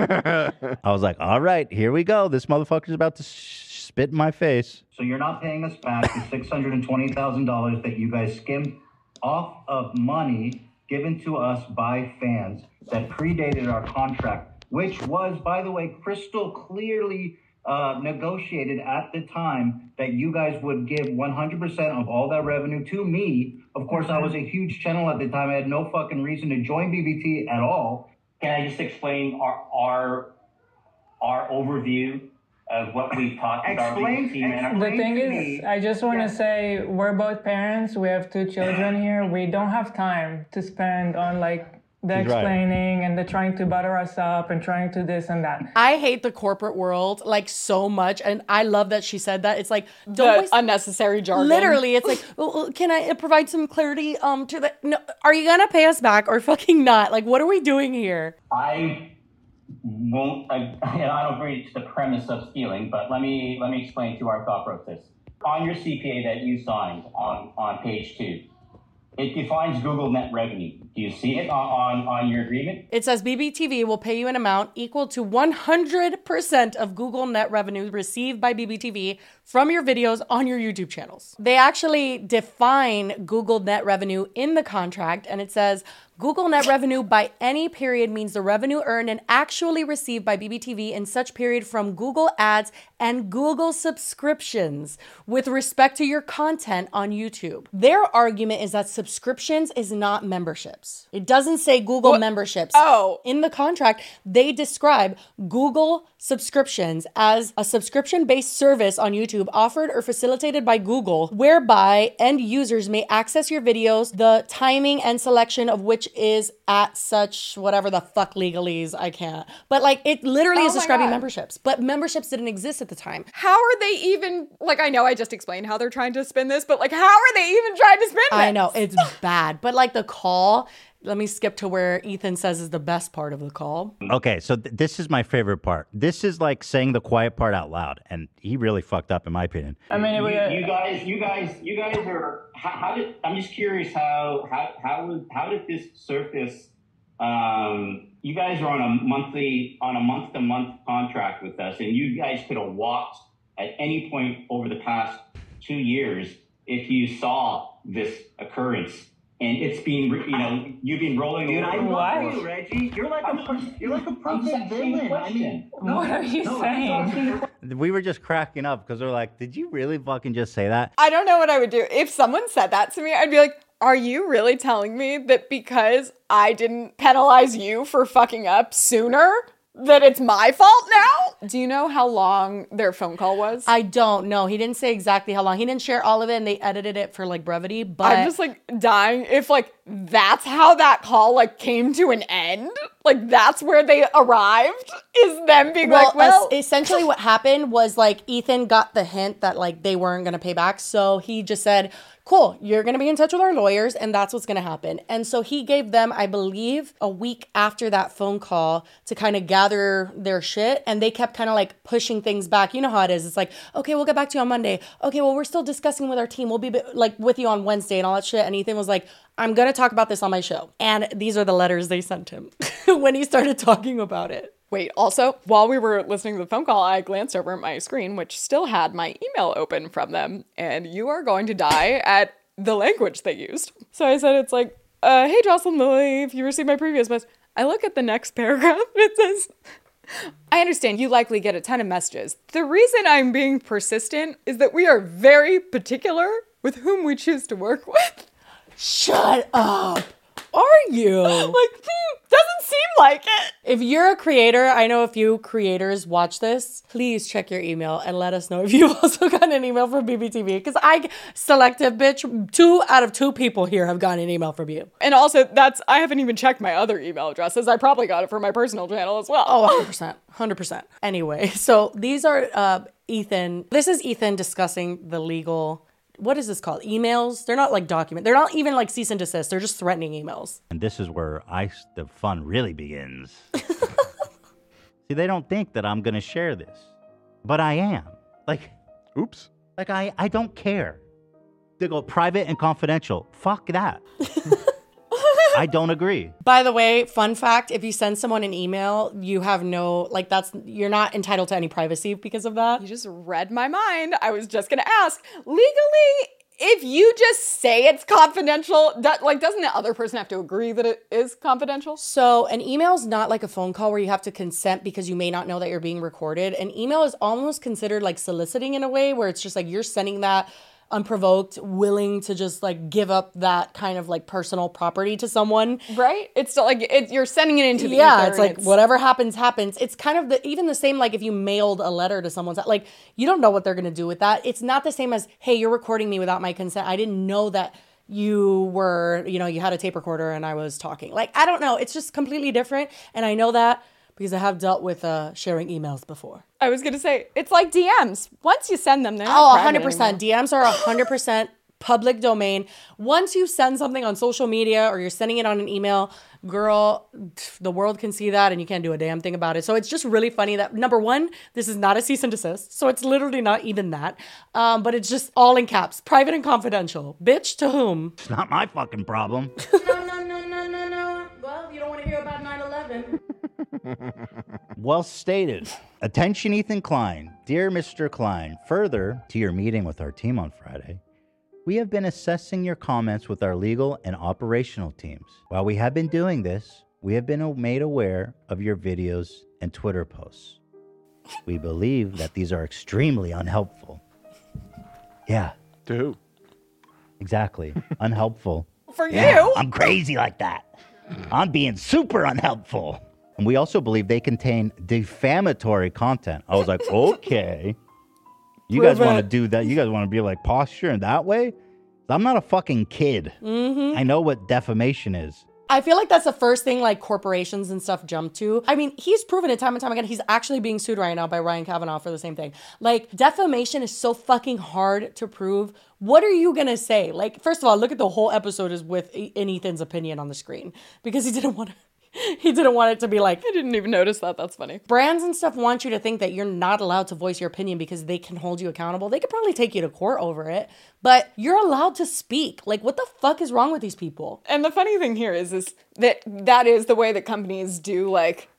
I was like, all right, here we go. This motherfucker's about to sh- spit in my face. So you're not paying us back the six hundred twenty thousand dollars that you guys skimmed off of money given to us by fans that predated our contract, which was, by the way, crystal clearly uh, negotiated at the time that you guys would give one hundred percent of all that revenue to me. Of course, I was a huge channel at the time. I had no fucking reason to join B B T at all. Can I just explain our our, our overview of what we've talked about? The thing is, I just want to say we're both parents. We have two children here. We don't have time to spend on like the He's explaining right. and the trying to butter us up and trying to this and that. I hate the corporate world like so much, and I love that she said that. It's like don't waste unnecessary jargon. Literally, it's like, well, can I provide some clarity? Um, to the no, are you gonna pay us back or fucking not? Like, what are we doing here? I won't, I, I don't agree to the premise of stealing, but let me let me explain to you our thought process. On your C P A that you signed on, on page two, it defines Google net revenue. Do you see it on, on, on your agreement? It says B B T V will pay you an amount equal to one hundred percent of Google net revenue received by B B T V from your videos on your YouTube channels. They actually define Google net revenue in the contract, and it says Google net revenue by any period means the revenue earned and actually received by B B T V in such period from Google ads and Google subscriptions with respect to your content on YouTube. Their argument is that subscriptions is not memberships. It doesn't say Google what? memberships. Oh. In the contract, they describe Google subscriptions as a subscription-based service on YouTube offered or facilitated by Google, whereby end users may access your videos, the timing and selection of which is at such whatever the fuck legalese, I can't. But like it literally oh is describing God. memberships, but memberships didn't exist at the time. How are they even, like I know I just explained how they're trying to spin this, but like how are they even trying to spin this? I know, it's bad. But like the call, let me skip to where Ethan says is the best part of the call. Okay, so th- this is my favorite part. This is like saying the quiet part out loud, and he really fucked up in my opinion. I mean, it was, you, you guys, you guys, you guys are. How, how did? I'm just curious how how how how did this surface? Um, you guys are on a monthly on a month to month contract with us, and you guys could have walked at any point over the past two years if you saw this occurrence. And it's been, you know, you've been rolling. Dude, I love you, Reggie. You're like a, you're like a perfect villain. I mean, what are you no, saying? We were just cracking up because we're like, did you really fucking just say that? I don't know what I would do if someone said that to me. I'd be like, are you really telling me that because I didn't penalize you for fucking up sooner, that it's my fault now? Do you know how long their phone call was? I don't know. He didn't say exactly how long. He didn't share all of it, and they edited it for like brevity, but I'm just like dying if like that's how that call like came to an end. Like that's where they arrived, is them being well, like, well. Essentially what happened was like Ethan got the hint that like they weren't going to pay back. So he just said, cool, you're going to be in touch with our lawyers and that's what's going to happen. And so he gave them, I believe, a week after that phone call to kind of gather their shit. And they kept kind of like pushing things back. You know how it is. It's like, okay, we'll get back to you on Monday. Okay, well, we're still discussing with our team. We'll be like with you on Wednesday and all that shit. And Ethan was like, I'm going to talk about this on my show. And these are the letters they sent him when he started talking about it. Wait, also, while we were listening to the phone call, I glanced over at my screen, which still had my email open from them, and you are going to die at the language they used. So I said, it's like, uh, hey, Jocelyn, Lily, if you received my previous message, I look at the next paragraph, and it says, I understand you likely get a ton of messages. The reason I'm being persistent is that we are very particular with whom we choose to work with. Shut up. Are you? Like, hmm, doesn't seem like it. If you're a creator, I know a few creators watch this, please check your email and let us know if you've also gotten an email from B B T V. Because I, selective bitch, two out of two people here have gotten an email from you. And also, that's, I haven't even checked my other email addresses. I probably got it from my personal channel as well. Oh, one hundred percent. one hundred percent. Anyway, so these are uh, Ethan. This is Ethan discussing the legal... What is this called? Emails? They're not like document. They're not even like cease and desist. They're just threatening emails. And this is where I, the fun really begins. See, they don't think that I'm going to share this, but I am. Like, oops. Like, I, I don't care. They go private and confidential. Fuck that. I don't agree. By the way, fun fact, if you send someone an email, you have no, like that's, you're not entitled to any privacy because of that. You just read my mind. I was just going to ask, legally, if you just say it's confidential, that, like doesn't the other person have to agree that it is confidential? So an email is not like a phone call where you have to consent because you may not know that you're being recorded. An email is almost considered like soliciting in a way where it's just like you're sending that unprovoked, willing to just like give up that kind of like personal property to someone. Right? It's still like it, you're sending it into the yeah, ether. Yeah, it's like it's... whatever happens, happens. It's kind of the, even the same like if you mailed a letter to someone's, like you don't know what they're going to do with that. It's not the same as, hey, you're recording me without my consent. I didn't know that you were, you know, you had a tape recorder and I was talking. Like, I don't know. It's just completely different. And I know that because I have dealt with uh, sharing emails before. I was going to say, it's like D Ms. Once you send them, they're not private anymore. Oh, one hundred percent. D Ms are one hundred percent public domain. Once you send something on social media or you're sending it on an email, girl, the world can see that and you can't do a damn thing about it. So it's just really funny that, number one, this is not a cease and desist. So it's literally not even that. Um, but it's just all in caps, private and confidential. Bitch, to whom? It's not my fucking problem. no, no, no, no, no, no. Well, you don't want to hear about nine eleven. Well stated. Attention, Ethan Klein. Dear Mister Klein, further to your meeting with our team on Friday, we have been assessing your comments with our legal and operational teams. While we have been doing this, we have been made aware of your videos and Twitter posts. We believe that these are extremely unhelpful. Yeah. To who? Exactly. Unhelpful. For yeah, you? I'm crazy like that. I'm being super unhelpful. And we also believe they contain defamatory content. I was like, okay, you guys want to do that? You guys want to be like posture in that way? I'm not a fucking kid. Mm-hmm. I know what defamation is. I feel like that's the first thing like corporations and stuff jump to. I mean, he's proven it time and time again. He's actually being sued right now by Ryan Kavanaugh for the same thing. Like, defamation is so fucking hard to prove. What are you going to say? Like, first of all, look at the whole episode is with in Ethan's opinion on the screen because he didn't want to. He didn't want it to be like, I didn't even notice that. That's funny. Brands and stuff want you to think that you're not allowed to voice your opinion because they can hold you accountable. They could probably take you to court over it, but you're allowed to speak. Like, what the fuck is wrong with these people? And the funny thing here is, is that that is the way that companies do, like,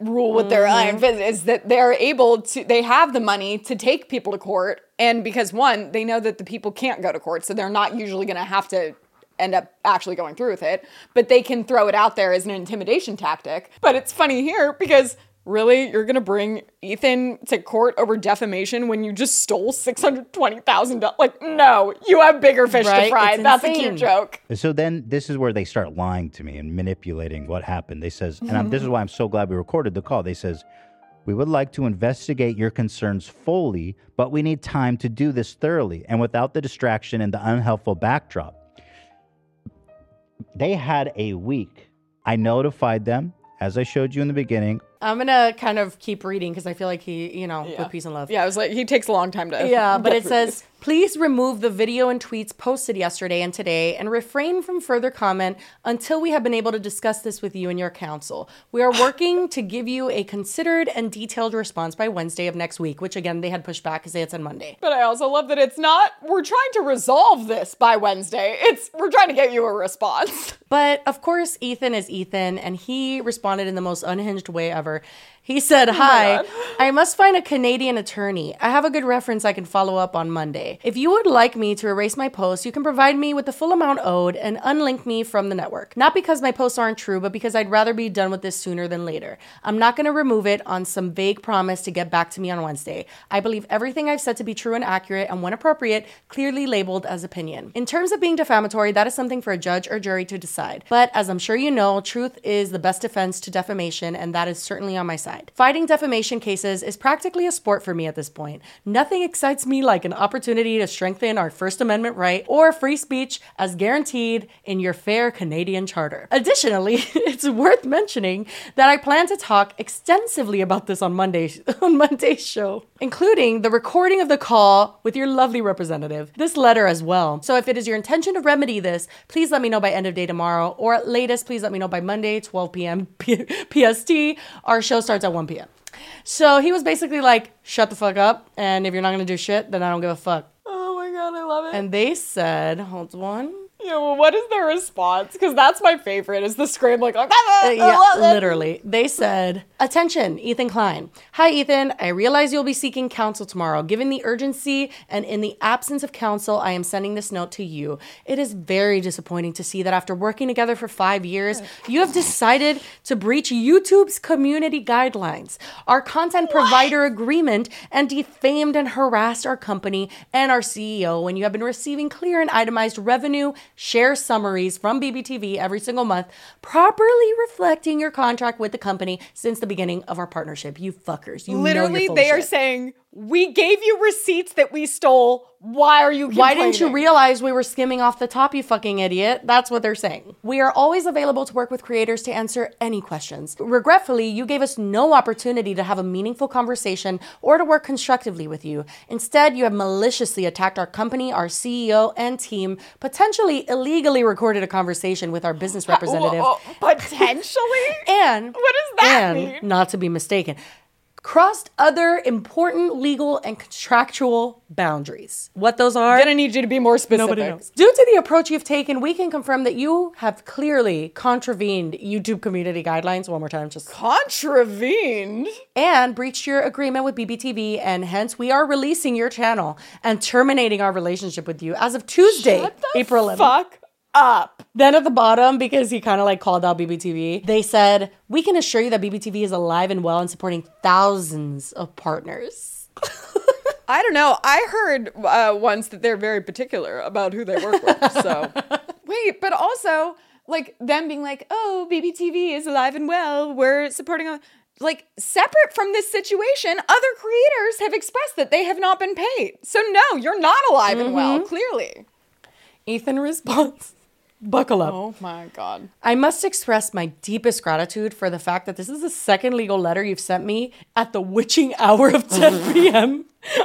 rule with their iron fist, is that they're able to, they have the money to take people to court. And because, one, they know that the people can't go to court, so they're not usually going to have to end up actually going through with it, but they can throw it out there as an intimidation tactic. But it's funny here because really, you're going to bring Ethan to court over defamation when you just stole six hundred twenty thousand dollars. Like, no, you have bigger fish right? to fry. It's That's insane. A cute joke. So then this is where they start lying to me and manipulating what happened. They says, and I'm, this is why I'm so glad we recorded the call. They says, we would like to investigate your concerns fully, but we need time to do this thoroughly and without the distraction and the unhelpful backdrop. They had a week. I notified them, as I showed you in the beginning. I'm going to kind of keep reading because I feel like he, you know, yeah. with peace and love. Yeah, I was like, he takes a long time to... Yeah, but it says, this. Please remove the video and tweets posted yesterday and today and refrain from further comment until we have been able to discuss this with you and your counsel. We are working to give you a considered and detailed response by Wednesday of next week, which again, they had pushed back because they had said Monday. But I also love that it's not, we're trying to resolve this by Wednesday. It's, we're trying to get you a response. But of course, Ethan is Ethan, and he responded in the most unhinged way ever. He said, hi, oh I must find a Canadian attorney. I have a good reference I can follow up on Monday. If you would like me to erase my post, you can provide me with the full amount owed and unlink me from the network. Not because my posts aren't true, but because I'd rather be done with this sooner than later. I'm not going to remove it on some vague promise to get back to me on Wednesday. I believe everything I've said to be true and accurate and, when appropriate, clearly labeled as opinion. In terms of being defamatory, that is something for a judge or jury to decide. But as I'm sure you know, truth is the best defense to defamation, and that is certainly on my side. Fighting defamation cases is practically a sport for me at this point. Nothing excites me like an opportunity to strengthen our First Amendment right or free speech as guaranteed in your fair Canadian charter. Additionally, it's worth mentioning that I plan to talk extensively about this on Monday on Monday's show, including the recording of the call with your lovely representative, this letter as well. So if it is your intention to remedy this, please let me know by end of day tomorrow, or at latest, please let me know by Monday, twelve p.m. P S T. Our show starts at one p.m. So he was basically like, shut the fuck up, and if you're not gonna do shit, then I don't give a fuck. Oh my god, I love it. And they said, hold on. Yeah, well, what is their response? Because that's my favorite, is the scream like, ah, ah, ah, yeah, literally. They said, attention, Ethan Klein. Hi, Ethan. I realize you'll be seeking counsel tomorrow. Given the urgency and in the absence of counsel, I am sending this note to you. It is very disappointing to see that after working together for five years, you have decided to breach YouTube's community guidelines, our content what? provider agreement, and defamed and harassed our company and our C E O when you have been receiving clear and itemized revenue share summaries from B B T V every single month, properly reflecting your contract with the company since the beginning of our partnership. You fuckers. You literally, know you're full they of shit. Are saying, we gave you receipts that we stole. Why are you Why didn't you realize we were skimming off the top, you fucking idiot? That's what they're saying. We are always available to work with creators to answer any questions. Regretfully, you gave us no opportunity to have a meaningful conversation or to work constructively with you. Instead, you have maliciously attacked our company, our C E O, and team, potentially illegally recorded a conversation with our business representative. Uh, well, potentially? And... what does that and, mean? Not to be mistaken. Crossed other important legal and contractual boundaries. What those are? Gonna need you to be more specific. Due to the approach you've taken, we can confirm that you have clearly contravened YouTube community guidelines. One more time, just contravened and breached your agreement with B B T V, and hence we are releasing your channel and terminating our relationship with you as of Tuesday, Shut the April eleventh. Fuck up. Then at the bottom, because he kind of like called out B B T V, they said, we can assure you that B B T V is alive and well and supporting thousands of partners. I don't know. I heard uh, once that they're very particular about who they work with. So wait, but also like them being like, oh, B B T V is alive and well. We're supporting a... like, separate from this situation, other creators have expressed that they have not been paid. So no, you're not alive mm-hmm. and well, clearly. Ethan responds. Buckle up. Oh my God. I must express my deepest gratitude for the fact that this is the second legal letter you've sent me at the witching hour of ten p.m.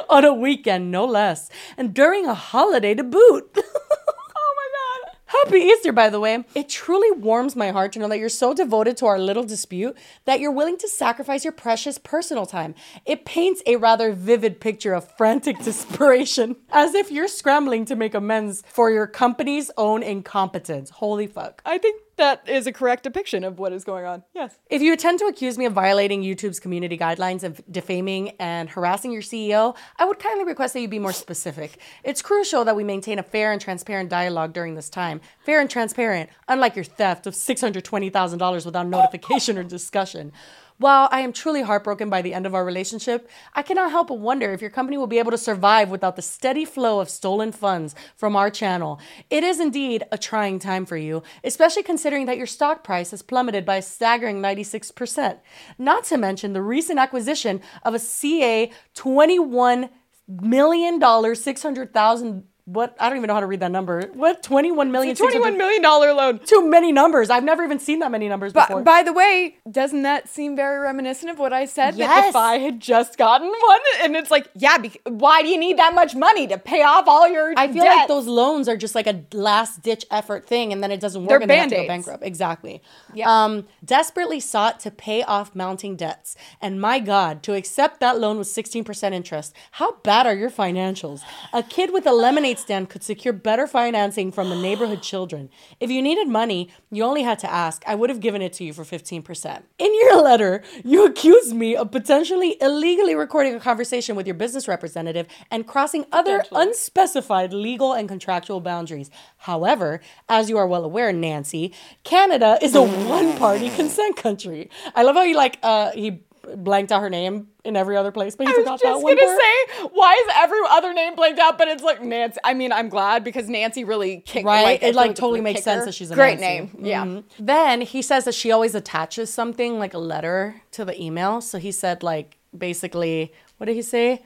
on a weekend, no less, and during a holiday to boot. Oh my God. Happy Easter, by the way. It truly warms my heart to know that you're so devoted to our little dispute that you're willing to sacrifice your precious personal time. It paints a rather vivid picture of frantic desperation, as if you're scrambling to make amends for your company's own incompetence. Holy fuck. I think that is a correct depiction of what is going on. Yes. If you attempt to accuse me of violating YouTube's community guidelines of defaming and harassing your C E O, I would kindly request that you be more specific. It's crucial that we maintain a fair and transparent dialogue during this time. Fair and transparent, unlike your theft of six hundred twenty thousand dollars without notification or discussion. While I am truly heartbroken by the end of our relationship, I cannot help but wonder if your company will be able to survive without the steady flow of stolen funds from our channel. It is indeed a trying time for you, especially considering that your stock price has plummeted by a staggering ninety-six percent. Not to mention the recent acquisition of a C A twenty-one million dollars, six hundred thousand dollars. What? I don't even know how to read that number. What? twenty-one million dollars. twenty-one million dollars loan. Too many numbers. I've never even seen that many numbers but, before. By the way, doesn't that seem very reminiscent of what I said? Yes. That Defy had just gotten one? And it's like, yeah, be- why do you need that much money to pay off all your I feel debt? Like those loans are just like a last-ditch effort thing, and then it doesn't work. They're and Band-Aids. They have to go bankrupt. Exactly. Yep. Um, desperately sought to pay off mounting debts. And my God, to accept that loan with sixteen percent interest. How bad are your financials? A kid with a lemonade stand could secure better financing from the neighborhood children. If you needed money, you only had to ask. I would have given it to you for fifteen percent. In your letter, you accused me of potentially illegally recording a conversation with your business representative and crossing other unspecified legal and contractual boundaries. However, as you are well aware, Nancy, Canada is a one-party consent country. I love how he like uh he blanked out her name in every other place, but he forgot that one. I was just gonna part. say, why is every other name blanked out? But it's like Nancy. I mean, I'm glad because Nancy really kicked right. Like, it like totally makes sense her. that she's a great Nancy. Name. Yeah. Mm-hmm. Then he says that she always attaches something like a letter to the email. So he said, like, basically, what did he say?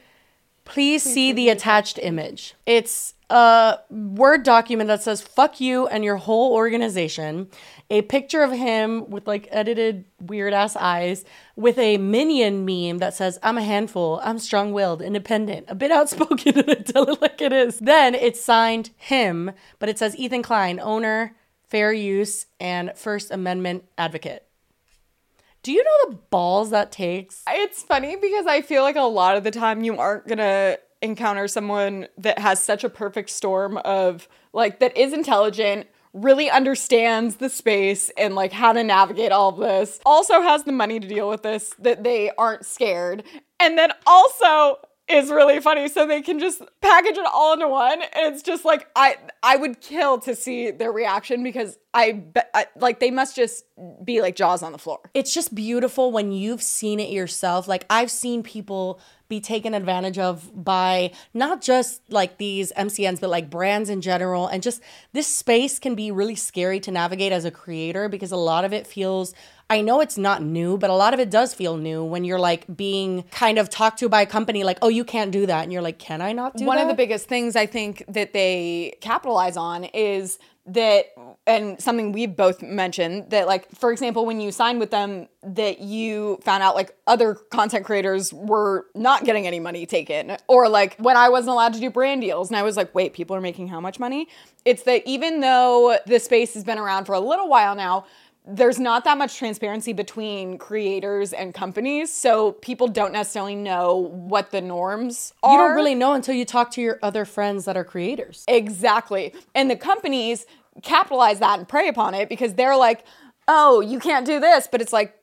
Please see the attached image. It's a Word document that says "fuck you" and your whole organization. A picture of him with like edited weird ass eyes with a minion meme that says "I'm a handful, I'm strong-willed, independent, a bit outspoken," and I tell it like it is. Then it's signed him, but it says Ethan Klein, owner, fair use, and First Amendment advocate. Do you know the balls that takes? It's funny because I feel like a lot of the time you aren't going to encounter someone that has such a perfect storm of, like, that is intelligent, really understands the space and, like, how to navigate all of this, also has the money to deal with this, that they aren't scared, and then also is really funny. So they can just package it all into one. And it's just like, I I would kill to see their reaction because I, be, I, like, they must just be like jaws on the floor. It's just beautiful when you've seen it yourself. Like, I've seen people be taken advantage of by not just like these M C Ns, but like brands in general. And just this space can be really scary to navigate as a creator, because a lot of it feels, I know it's not new, but a lot of it does feel new when you're like being kind of talked to by a company like, oh, you can't do that. And you're like, can I not do One that? One of the biggest things I think that they capitalize on is that, and something we both mentioned, that like, for example, when you signed with them, that you found out like other content creators were not getting any money taken. Or like when I wasn't allowed to do brand deals and I was like, wait, people are making how much money? It's that even though the space has been around for a little while now, there's not that much transparency between creators and companies, so people don't necessarily know what the norms are. You don't really know until you talk to your other friends that are creators. Exactly. And the companies capitalize that and prey upon it, because they're like, oh, you can't do this. But it's like,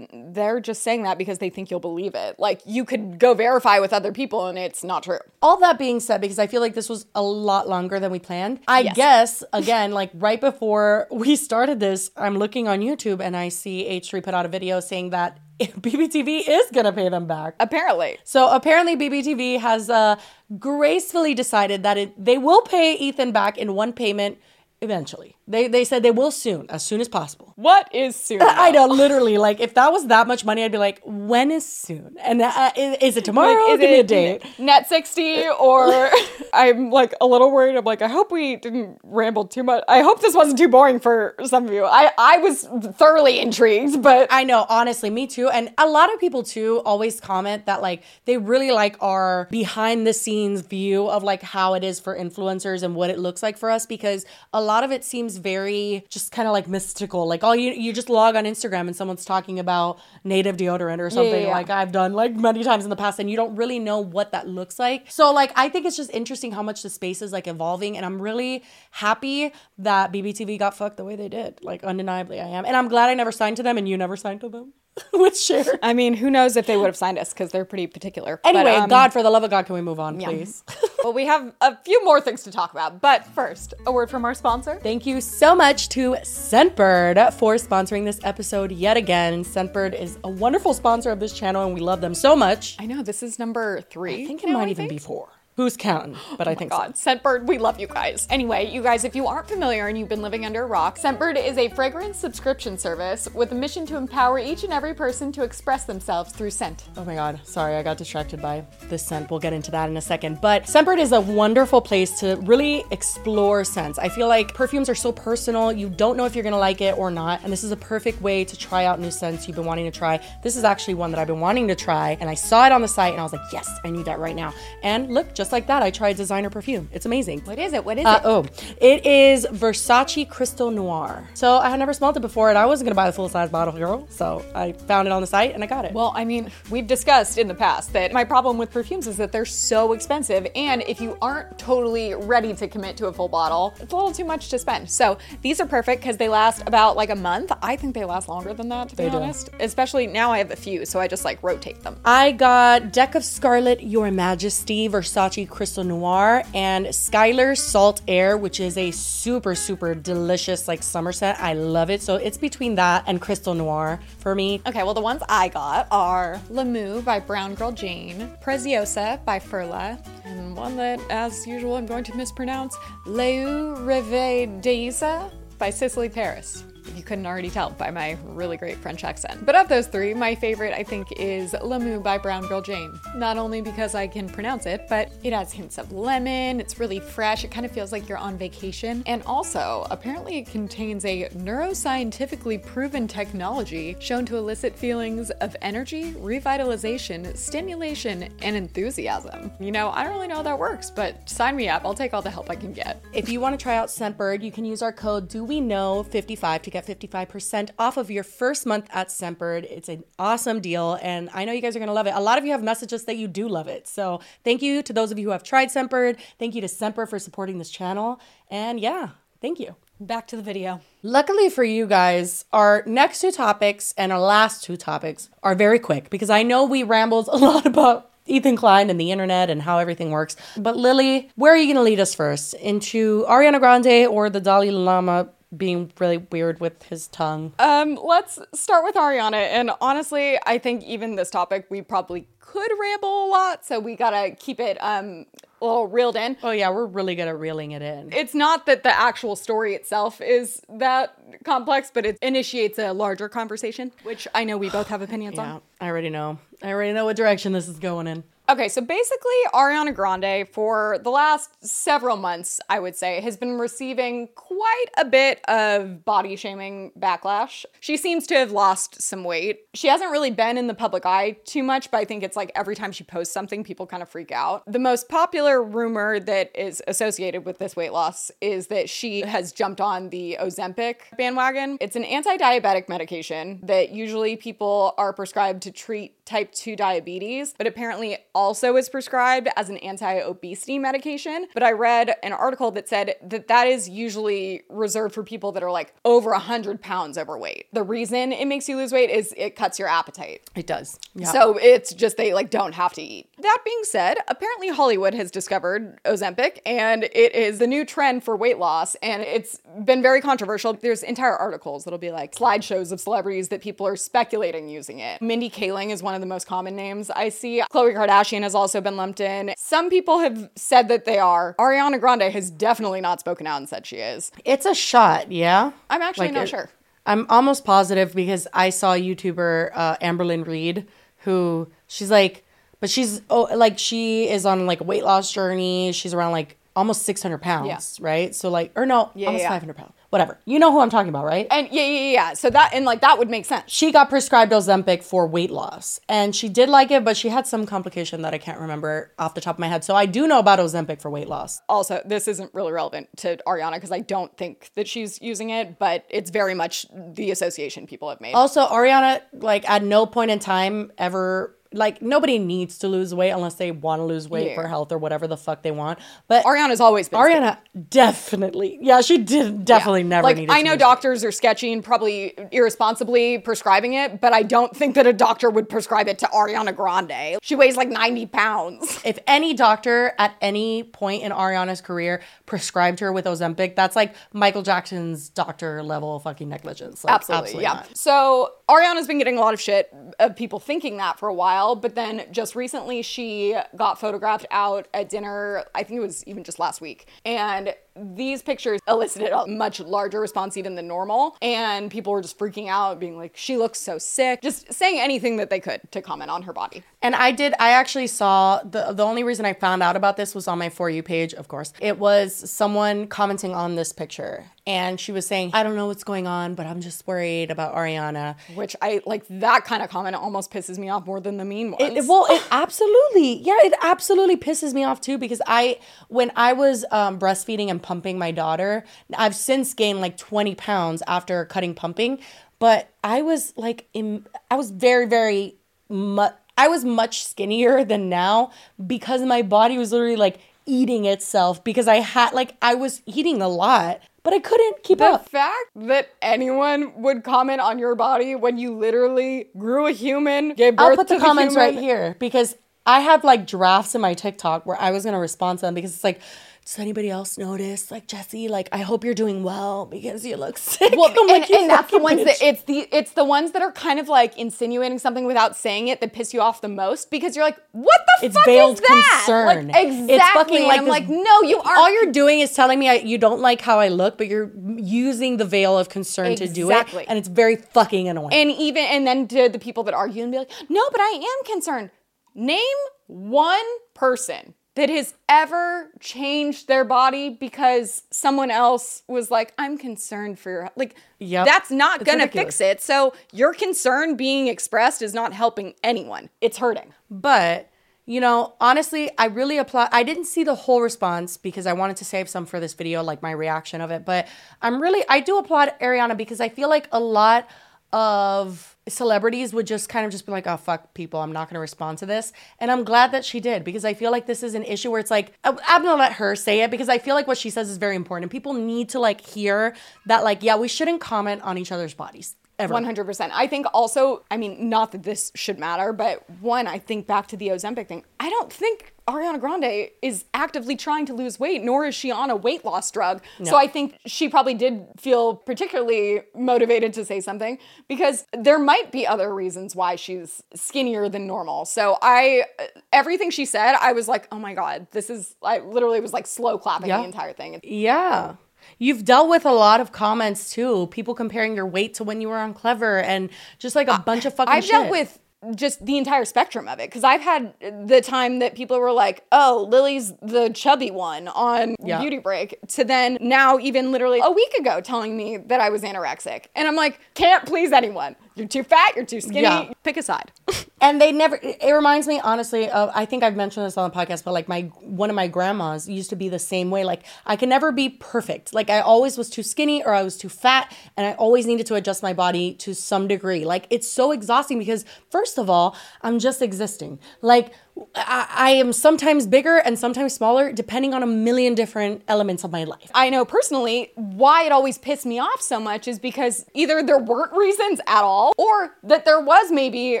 they're just saying that because they think you'll believe it. Like, you could go verify with other people and it's not true. All that being said, because I feel like this was a lot longer than we planned. I yes. guess, again, like right before we started this, I'm looking on YouTube and I see H three put out a video saying that B B T V is going to pay them back. Apparently. So apparently B B T V has uh, gracefully decided that it, they will pay Ethan back in one payment. Eventually. They they said they will soon, as soon as possible. What is soon? I know, literally. Like, if that was that much money, I'd be like, when is soon? And uh, is, is it tomorrow? Like, is Give it me a date. Net sixty or... I'm like a little worried. I'm like, I hope we didn't ramble too much. I hope this wasn't too boring for some of you. I, I was thoroughly intrigued, but... I know, honestly, me too. And a lot of people too always comment that like, they really like our behind the scenes view of like how it is for influencers and what it looks like for us, because a lot A lot of it seems very just kind of like mystical. Like, oh, you you just log on Instagram and someone's talking about native deodorant or something. Yeah, yeah. Like I've done like many times in the past, and you don't really know what that looks like. So like, I think it's just interesting how much the space is like evolving, and I'm really happy that B B T V got fucked the way they did. Like, undeniably I am. And I'm glad I never signed to them and you never signed to them. With Cher. I mean, who knows if they would have signed us, because they're pretty particular. Anyway, but, um, God, for the love of God, can we move on, please? Yeah. Well, we have a few more things to talk about, but first, a word from our sponsor. Thank you so much to Scentbird for sponsoring this episode yet again. Scentbird is a wonderful sponsor of this channel, and we love them so much. I know, this is number three. I think it now, might I even think? be four. Who's counting? But I oh my think God. so. Scentbird, we love you guys. Anyway, you guys, if you aren't familiar and you've been living under a rock, Scentbird is a fragrance subscription service with a mission to empower each and every person to express themselves through scent. Oh my God. Sorry, I got distracted by this scent. We'll get into that in a second. But Scentbird is a wonderful place to really explore scents. I feel like perfumes are so personal. You don't know if you're going to like it or not. And this is a perfect way to try out new scents you've been wanting to try. This is actually one that I've been wanting to try. And I saw it on the site and I was like, yes, I need that right now. And look, just like that, I tried designer perfume. It's amazing. What is it? What is uh, it? Oh, it is Versace Crystal Noir. So I had never smelled it before, and I wasn't going to buy the full-size bottle, girl. So I found it on the site, and I got it. Well, I mean, we've discussed in the past that my problem with perfumes is that they're so expensive, and if you aren't totally ready to commit to a full bottle, it's a little too much to spend. So these are perfect because they last about like a month. I think they last longer than that, to be they honest. Do. Especially now I have a few, so I just like rotate them. I got Deck of Scarlet, Your Majesty, Versace Crystal Noir, and Skylar Salt Air, which is a super, super delicious like summer scent. I love it. So it's between that and Crystal Noir for me. Okay, well, the ones I got are Lamu by Brown Girl Jane, Preziosa by Furla, and one that, as usual, I'm going to mispronounce, Leu Reve Deisa by Cicely Paris. If you couldn't already tell by my really great French accent. But of those three, my favorite, I think, is Lamu by Brown Girl Jane. Not only because I can pronounce it, but it has hints of lemon, it's really fresh, it kind of feels like you're on vacation. And also, apparently it contains a neuroscientifically proven technology shown to elicit feelings of energy, revitalization, stimulation, and enthusiasm. You know, I don't really know how that works, but sign me up, I'll take all the help I can get. If you want to try out Scentbird, you can use our code do we know fifty-five to get fifty-five percent off of your first month at Scentbird. It's an awesome deal, and I know you guys are going to love it. A lot of you have messaged us that you do love it. So thank you to those of you who have tried Scentbird. Thank you to Scentbird for supporting this channel. And yeah, thank you. Back to the video. Luckily for you guys, our next two topics and our last two topics are very quick, because I know we rambled a lot about Ethan Klein and the internet and how everything works. But Lily, where are you going to lead us first? Into Ariana Grande or the Dalai Lama being really weird with his tongue. Um, let's start with Ariana. And honestly, I think even this topic, we probably could ramble a lot. So we gotta keep it um, a little reeled in. Oh yeah, we're really good at reeling it in. It's not that the actual story itself is that complex, but it initiates a larger conversation, which I know we both have opinions yeah, on. I already know. I already know what direction this is going in. Okay, so basically Ariana Grande for the last several months, I would say, has been receiving quite a bit of body shaming backlash. She seems to have lost some weight. She hasn't really been in the public eye too much, but I think it's like every time she posts something, people kind of freak out. The most popular rumor that is associated with this weight loss is that she has jumped on the Ozempic bandwagon. It's an anti-diabetic medication that usually people are prescribed to treat type two diabetes, but apparently also is prescribed as an anti-obesity medication. But I read an article that said that that is usually reserved for people that are like over one hundred pounds overweight. The reason it makes you lose weight is it cuts your appetite. It does. Yeah. So it's just they like don't have to eat. That being said, apparently Hollywood has discovered Ozempic and it is the new trend for weight loss and it's been very controversial. There's entire articles that'll be like slideshows of celebrities that people are speculating using it. Mindy Kaling is one of the most common names I see. Khloe Kardashian has also been lumped in. Some people have said that they are. Ariana Grande has definitely not spoken out and said she is. It's a shot, yeah? I'm actually like not it, sure. I'm almost positive because I saw YouTuber uh, Amberlynn Reed who she's like, but she's oh, like she is on like a weight loss journey. She's around like almost six hundred pounds, yeah. right? So like, or no, yeah, almost yeah. five hundred pounds. Whatever. You know who I'm talking about, right? And yeah, yeah, yeah. So that, and like that would make sense. She got prescribed Ozempic for weight loss and she did like it, but she had some complication that I can't remember off the top of my head. So I do know about Ozempic for weight loss. Also, this isn't really relevant to Ariana because I don't think that she's using it, but it's very much the association people have made. Also, Ariana, like at no point in time ever, like nobody needs to lose weight unless they want to lose weight yeah. for health or whatever the fuck they want. But Ariana's always been Ariana sketchy. Definitely. Yeah, she did definitely yeah. never like, needed I to know doctors weight. Are sketchy and probably irresponsibly prescribing it, but I don't think that a doctor would prescribe it to Ariana Grande. She weighs like ninety pounds. If any doctor at any point in Ariana's career prescribed her with Ozempic, that's like Michael Jackson's doctor level fucking negligence. Like, absolutely, absolutely, yeah. Not. So Ariana's been getting a lot of shit of people thinking that for a while. But then just recently she got photographed out at dinner, I think it was even just last week. And these pictures elicited a much larger response even than normal. And people were just freaking out, being like, she looks so sick. Just saying anything that they could to comment on her body. And I did, I actually saw, the, the only reason I found out about this was on my For You page, of course. It was someone commenting on this picture. And she was saying, I don't know what's going on, but I'm just worried about Ariana. Which I, like, that kind of comment almost pisses me off more than the mean ones. It, well, it absolutely, yeah, it absolutely pisses me off too. Because I, when I was um, breastfeeding and pumping my daughter, I've since gained like twenty pounds after cutting pumping. But I was like, in, I was very, very much, I was much skinnier than now because my body was literally like eating itself because I had, like, I was eating a lot. But I couldn't keep the up. The fact that anyone would comment on your body when you literally grew a human, gave birth to a human. I'll put the comments right here because I have like drafts in my TikTok where I was going to respond to them because it's like, does anybody else notice? Like, Jessie, like, I hope you're doing well because you look sick. Well, and, like, and that's the ones bitch. that it's the it's the ones that are kind of like insinuating something without saying it that piss you off the most because you're like, what the it's fuck veiled is that? Concern. Like, exactly. It's fucking like, and I'm like, no, you aren't. All you're doing is telling me I, you don't like how I look, but you're using the veil of concern exactly. to do it, and it's very fucking annoying. And even and then to the people that argue and be like, no, but I am concerned. Name one person that has ever changed their body because someone else was like, I'm concerned for your, like, yep. that's not going to fix it. So your concern being expressed is not helping anyone. It's hurting. But, you know, honestly, I really applaud. I didn't see the whole response because I wanted to save some for this video, like my reaction of it. But I'm really, I do applaud Ariana because I feel like a lot of celebrities would just kind of just be like, oh, fuck people, I'm not going to respond to this. And I'm glad that she did because I feel like this is an issue where it's like, I'm going to let her say it because I feel like what she says is very important. And people need to like hear that like, yeah, we shouldn't comment on each other's bodies. ever. one hundred percent. I think also, I mean, not that this should matter, but one, I think back to the Ozempic thing. I don't think Ariana Grande is actively trying to lose weight, nor is she on a weight loss drug. No. So I think she probably did feel particularly motivated to say something because there might be other reasons why she's skinnier than normal. So I, everything she said, I was like, oh my God, this is, I literally was like slow clapping yeah. the entire thing. Yeah. You've dealt with a lot of comments too. People comparing your weight to when you were on Clever and just like a I, bunch of fucking I've shit. I've dealt with just the entire spectrum of it. Because I've had the time that people were like, oh, Lily's the chubby one on yeah. Beauty Break. To then now even literally a week ago telling me that I was anorexic. And I'm like, can't please anyone. You're too fat. You're too skinny. Yeah. Pick a side. And they never, it reminds me honestly of, I think I've mentioned this on the podcast, but like my, one of my grandmas used to be the same way. Like I could never be perfect. Like I always was too skinny or I was too fat and I always needed to adjust my body to some degree. Like it's so exhausting because first of all, I'm just existing. Like I, I am sometimes bigger and sometimes smaller depending on a million different elements of my life. I know personally why it always pissed me off so much is because either there weren't reasons at all or that there was maybe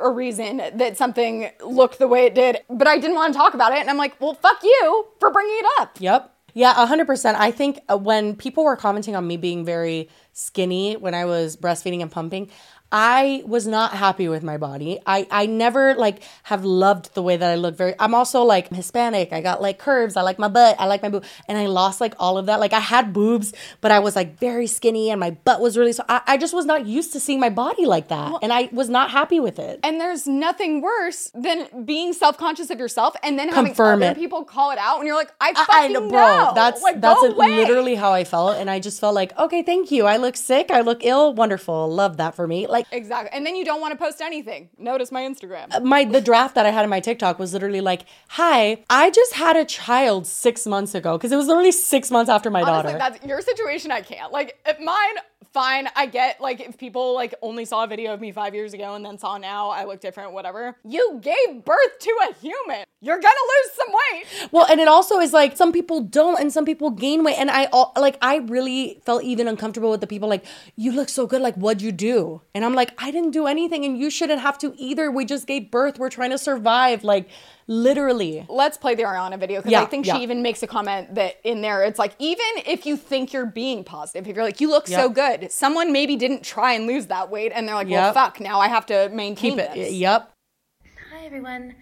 a reason that something looked the way it did, but I didn't want to talk about it. And I'm like, well, fuck you for bringing it up. Yep. Yeah, one hundred percent. I think when people were commenting on me being very skinny when I was breastfeeding and pumping, I was not happy with my body. I, I never like have loved the way that I look. Very, I'm also like Hispanic. I got like curves. I like my butt. I like my boob. And I lost like all of that. Like I had boobs, but I was like very skinny and my butt was really, so I, I just was not used to seeing my body like that. Well, and I was not happy with it. And there's nothing worse than being self-conscious of yourself and then having Confirm other it. people call it out and you're like, I fucking I, I know. Bro, that's, like, that's it, literally how I felt. And I just felt like, okay, thank you. I look sick. I look ill. Wonderful. Love that for me. Like, exactly. And then you don't want to post anything. Notice my Instagram. My the draft that I had in my TikTok was literally like, hi, I just had a child six months ago. Because it was literally six months after my Honestly, daughter. That's your situation. I can't. Like mine, fine. I get like if people like only saw a video of me five years ago and then saw now I look different, whatever. You gave birth to a human. You're going to lose some weight. Well, and it also is like some people don't and some people gain weight. And I all, like I really felt even uncomfortable with the people like, you look so good. Like, what'd you do? And I'm I'm like, I didn't do anything and you shouldn't have to either. We just gave birth. We're trying to survive. Like, literally. Let's play the Ariana video because yeah, I think yeah. she even makes a comment that in there, it's like, even if you think you're being positive, if you're like, you look yep. so good, someone maybe didn't try and lose that weight and they're like, yep. well, fuck, now I have to maintain Keep it. This. Yep. Hi, everyone.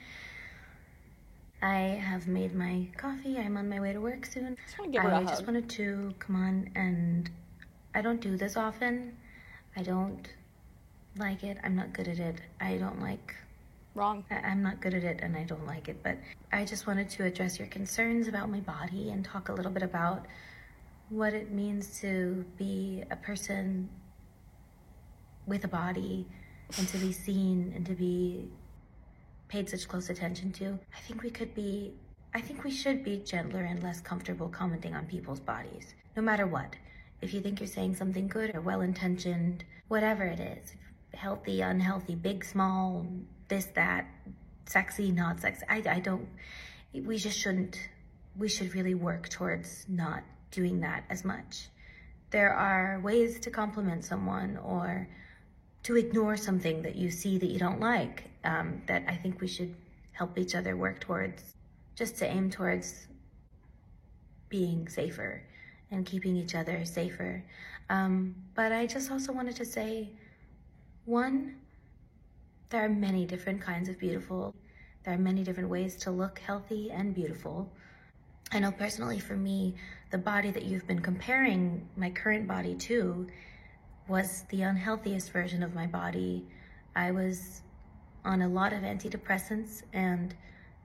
I have made my coffee. I'm on my way to work soon. I just, wanna give her I a just wanted to come on and I don't do this often. I don't. like it. I'm not good at it. I don't like... Wrong. I- I'm not good at it and I don't like it, but I just wanted to address your concerns about my body and talk a little bit about what it means to be a person with a body and to be seen and to be paid such close attention to. I think we could be... I think we should be gentler and less comfortable commenting on people's bodies, no matter what. If you think you're saying something good or well-intentioned, whatever it is, healthy, unhealthy, big, small, this, that, sexy, not sexy. I, I don't, we just shouldn't, we should really work towards not doing that as much. There are ways to compliment someone or to ignore something that you see that you don't like, um, that I think we should help each other work towards, just to aim towards being safer and keeping each other safer. Um, but I just also wanted to say, one, there are many different kinds of beautiful. There are many different ways to look healthy and beautiful. I know personally for me, the body that you've been comparing my current body to was the unhealthiest version of my body. I was on a lot of antidepressants and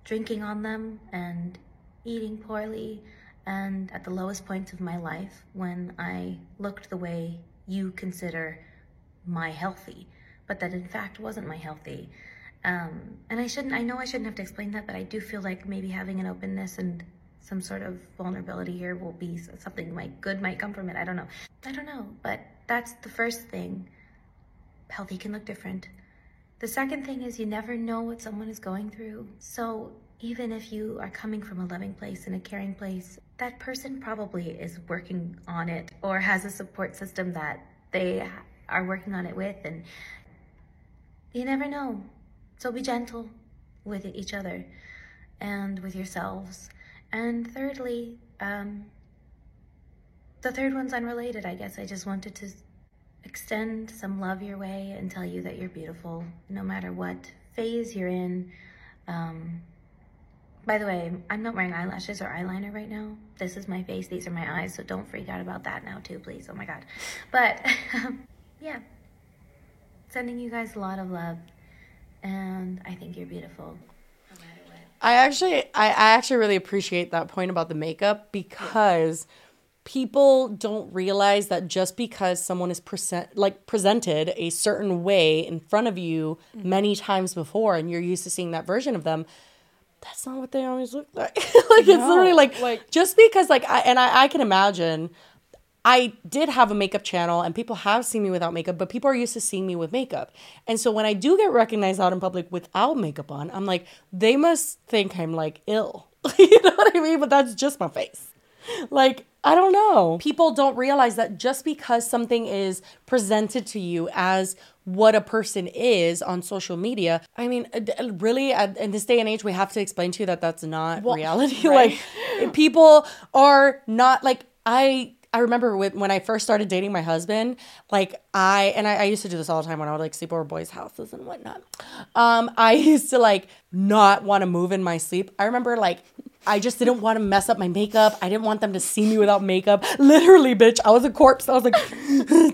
drinking on them and eating poorly and at the lowest point of my life when I looked the way you consider my healthy, but that in fact wasn't my healthy. Um, and I shouldn't, I know I shouldn't have to explain that, but I do feel like maybe having an openness and some sort of vulnerability here will be something might, good might come from it. I don't know. I don't know, but that's the first thing. Healthy can look different. The second thing is you never know what someone is going through. So even if you are coming from a loving place and a caring place, that person probably is working on it or has a support system that they are working on it with, and you never know. So be gentle with each other and with yourselves. And thirdly, um, the third one's unrelated, I guess. I just wanted to extend some love your way and tell you that you're beautiful no matter what phase you're in. Um, by the way, I'm not wearing eyelashes or eyeliner right now. This is my face, these are my eyes, so don't freak out about that now too, please. Oh my God. But um, yeah, sending you guys a lot of love, and I think you're beautiful. I actually, I, I actually really appreciate that point about the makeup, because people don't realize that just because someone is present, like presented a certain way in front of you mm-hmm. many times before, and you're used to seeing that version of them, that's not what they always look like. Like no. It's literally like, like just because like, I, and I, I can imagine, I did have a makeup channel and people have seen me without makeup, but people are used to seeing me with makeup. And so when I do get recognized out in public without makeup on, I'm like, they must think I'm like ill. You know what I mean? But that's just my face. Like, I don't know. People don't realize that just because something is presented to you as what a person is on social media, I mean, really, in this day and age, we have to explain to you that that's not well, reality. Right? Like, people are not, like, I... I remember with, when I first started dating my husband, like I, and I, I used to do this all the time when I would like sleep over boys' houses and whatnot. Um, I used to like not want to move in my sleep. I remember like, I just didn't want to mess up my makeup. I didn't want them to see me without makeup. Literally, bitch, I was a corpse. I was like,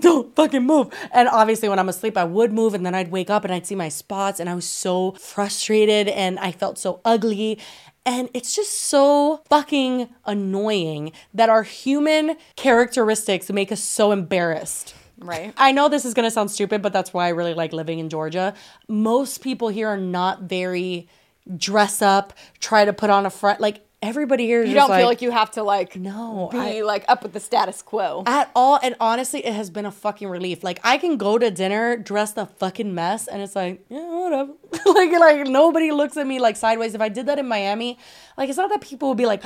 don't fucking move. And obviously when I'm asleep, I would move, and then I'd wake up and I'd see my spots, and I was so frustrated and I felt so ugly. And it's just so fucking annoying that our human characteristics make us so embarrassed. Right. I know this is going to sound stupid, but that's why I really like living in Georgia. Most people here are not very dress up, try to put on a front. Like, everybody here is you just don't feel like, like you have to, like, no, be, I, like, up with the status quo. At all. And honestly, it has been a fucking relief. Like, I can go to dinner, dress the fucking mess, and it's like, yeah, whatever. like, like nobody looks at me, like, sideways. If I did that in Miami, like, it's not that people would be, like,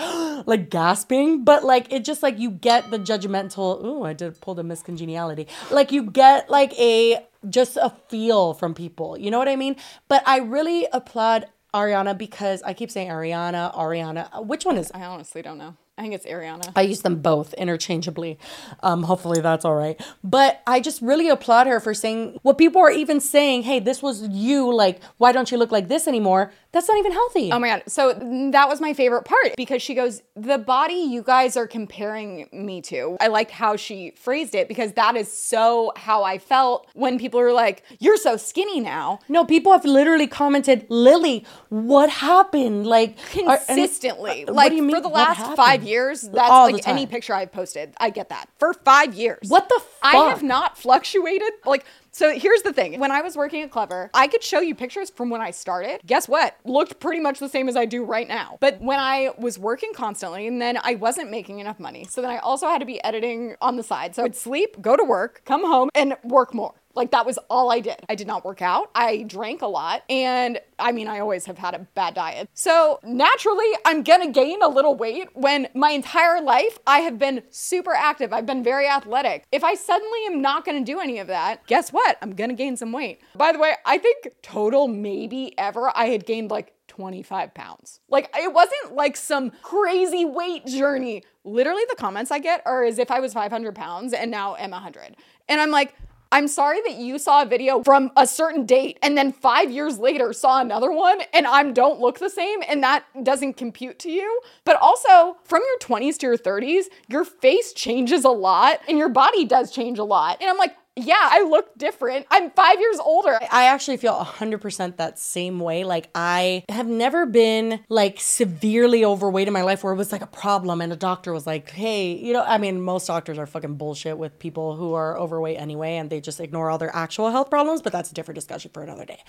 like, gasping. But, like, it just, like, you get the judgmental, ooh, I did pull the miscongeniality. Like, you get, like, a, just a feel from people. You know what I mean? But I really applaud Ariana, because I keep saying Ariana, Ariana. Which one is it? I honestly don't know. I think it's Ariana. I use them both interchangeably. Um, hopefully that's all right. But I just really applaud her for saying what people are even saying, hey, this was you, like, why don't you look like this anymore? That's not even healthy. Oh my God. So that was my favorite part, because she goes, the body you guys are comparing me to. I liked how she phrased it, because that is so how I felt when people were like, you're so skinny now. No, people have literally commented, Lily, what happened? Like, consistently. Are, and, uh, like, for the last five years. years that's all like any picture I've posted. I get that for five years. What the fuck? I have not fluctuated. Like, so here's the thing, when I was working at Clever, I could show you pictures from when I started. Guess what? Looked pretty much the same as I do right now. But when I was working constantly, and then I wasn't making enough money, so then I also had to be editing on the side, so I'd sleep, go to work, come home, and work more. Like, that was all I did. I did not work out. I drank a lot. And I mean, I always have had a bad diet. So naturally, I'm gonna gain a little weight when my entire life I have been super active. I've been very athletic. If I suddenly am not gonna do any of that, guess what? I'm gonna gain some weight. By the way, I think total maybe ever I had gained like twenty-five pounds. Like, it wasn't like some crazy weight journey. Literally the comments I get are as if I was five hundred pounds and now am one hundred. And I'm like, I'm sorry that you saw a video from a certain date and then five years later saw another one and I don't look the same, and that doesn't compute to you. But also, from your twenties to your thirties, your face changes a lot and your body does change a lot. And I'm like, yeah, I look different. I'm five years older. I actually feel one hundred percent that same way. Like, I have never been like severely overweight in my life where it was like a problem and a doctor was like, hey, you know, I mean, most doctors are fucking bullshit with people who are overweight anyway, and they just ignore all their actual health problems, but that's a different discussion for another day.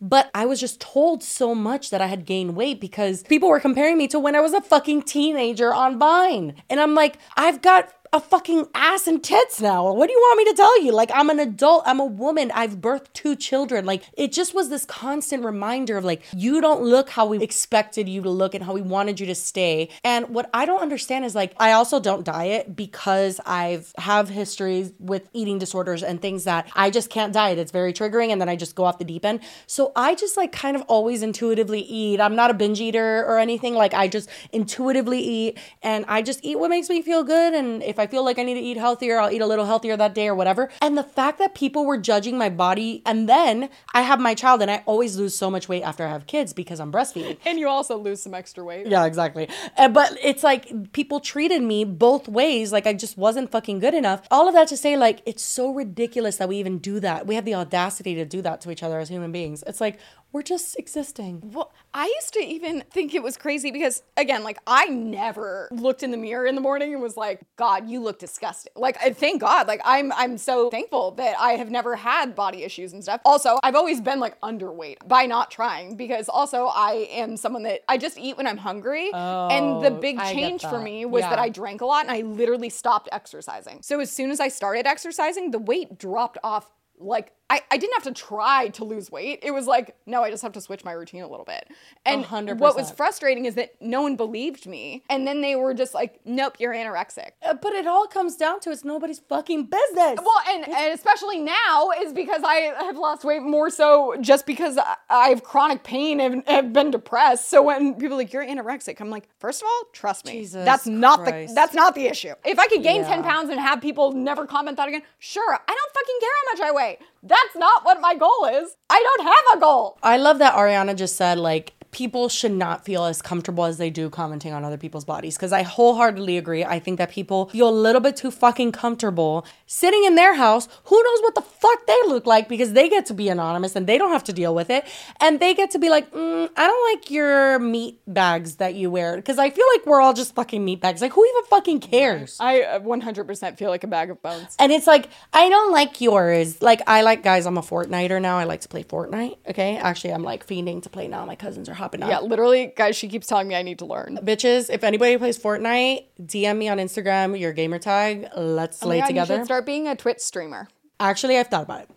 But I was just told so much that I had gained weight because people were comparing me to when I was a fucking teenager on Vine. And I'm like, I've got a fucking ass and tits now. What do you want me to tell you? Like, I'm an adult. I'm a woman. I've birthed two children. Like, it just was this constant reminder of like, you don't look how we expected you to look and how we wanted you to stay. And what I don't understand is like, I also don't diet because I've have histories with eating disorders and things that I just can't diet. It's very triggering. And then I just go off the deep end. So I just like kind of always intuitively eat. I'm not a binge eater or anything. Like, I just intuitively eat and I just eat what makes me feel good. And if I feel like I need to eat healthier, I'll eat a little healthier that day or whatever. And the fact that people were judging my body, and then I have my child and I always lose so much weight after I have kids because I'm breastfeeding. And you also lose some extra weight. Yeah, exactly. Uh, but it's like people treated me both ways. Like, I just wasn't fucking good enough. All of that to say, like, it's so ridiculous that we even do that. We have the audacity to do that to each other as human beings. It's like, we're just existing. Well, I used to even think it was crazy because, again, like, I never looked in the mirror in the morning and was like, God, you look disgusting. Like, thank God. Like, I'm I'm so thankful that I have never had body issues and stuff. Also, I've always been like underweight by not trying, because also I am someone that I just eat when I'm hungry. Oh, and the big change for me was yeah. that I drank a lot and I literally stopped exercising. So as soon as I started exercising, the weight dropped off. Like, I, I didn't have to try to lose weight. It was like, no, I just have to switch my routine a little bit. And one hundred percent. What was frustrating is that no one believed me. And then they were just like, nope, you're anorexic. Uh, but it all comes down to it's nobody's fucking business. Well, and, and especially now is because I have lost weight more so just because I have chronic pain and have been depressed. So when people are like, you're anorexic, I'm like, first of all, trust me. Jesus that's not Christ. the That's not the issue. If I could gain yeah. ten pounds and have people never comment that again, sure, I don't fucking care how much I weigh. That's not what my goal is. I don't have a goal. I love that Ariana just said, like, people should not feel as comfortable as they do commenting on other people's bodies, because I wholeheartedly agree. I think that people feel a little bit too fucking comfortable sitting in their house. Who knows what the fuck they look like, because they get to be anonymous and they don't have to deal with it. And they get to be like, mm, I don't like your meat bags that you wear, because I feel like we're all just fucking meat bags. Like, who even fucking cares? I one hundred percent feel like a bag of bones. And it's like, I don't like yours. Like, I like, guys, I'm a Fortniter now. I like to play Fortnite. Okay. Actually, I'm like fiending to play now. My cousins are hot. Up. Yeah, literally, guys, she keeps telling me I need to learn. Bitches, if anybody plays Fortnite, D M me on Instagram, your gamer tag. Let's slay oh God, together. You should start being a Twitch streamer. Actually, I've thought about it.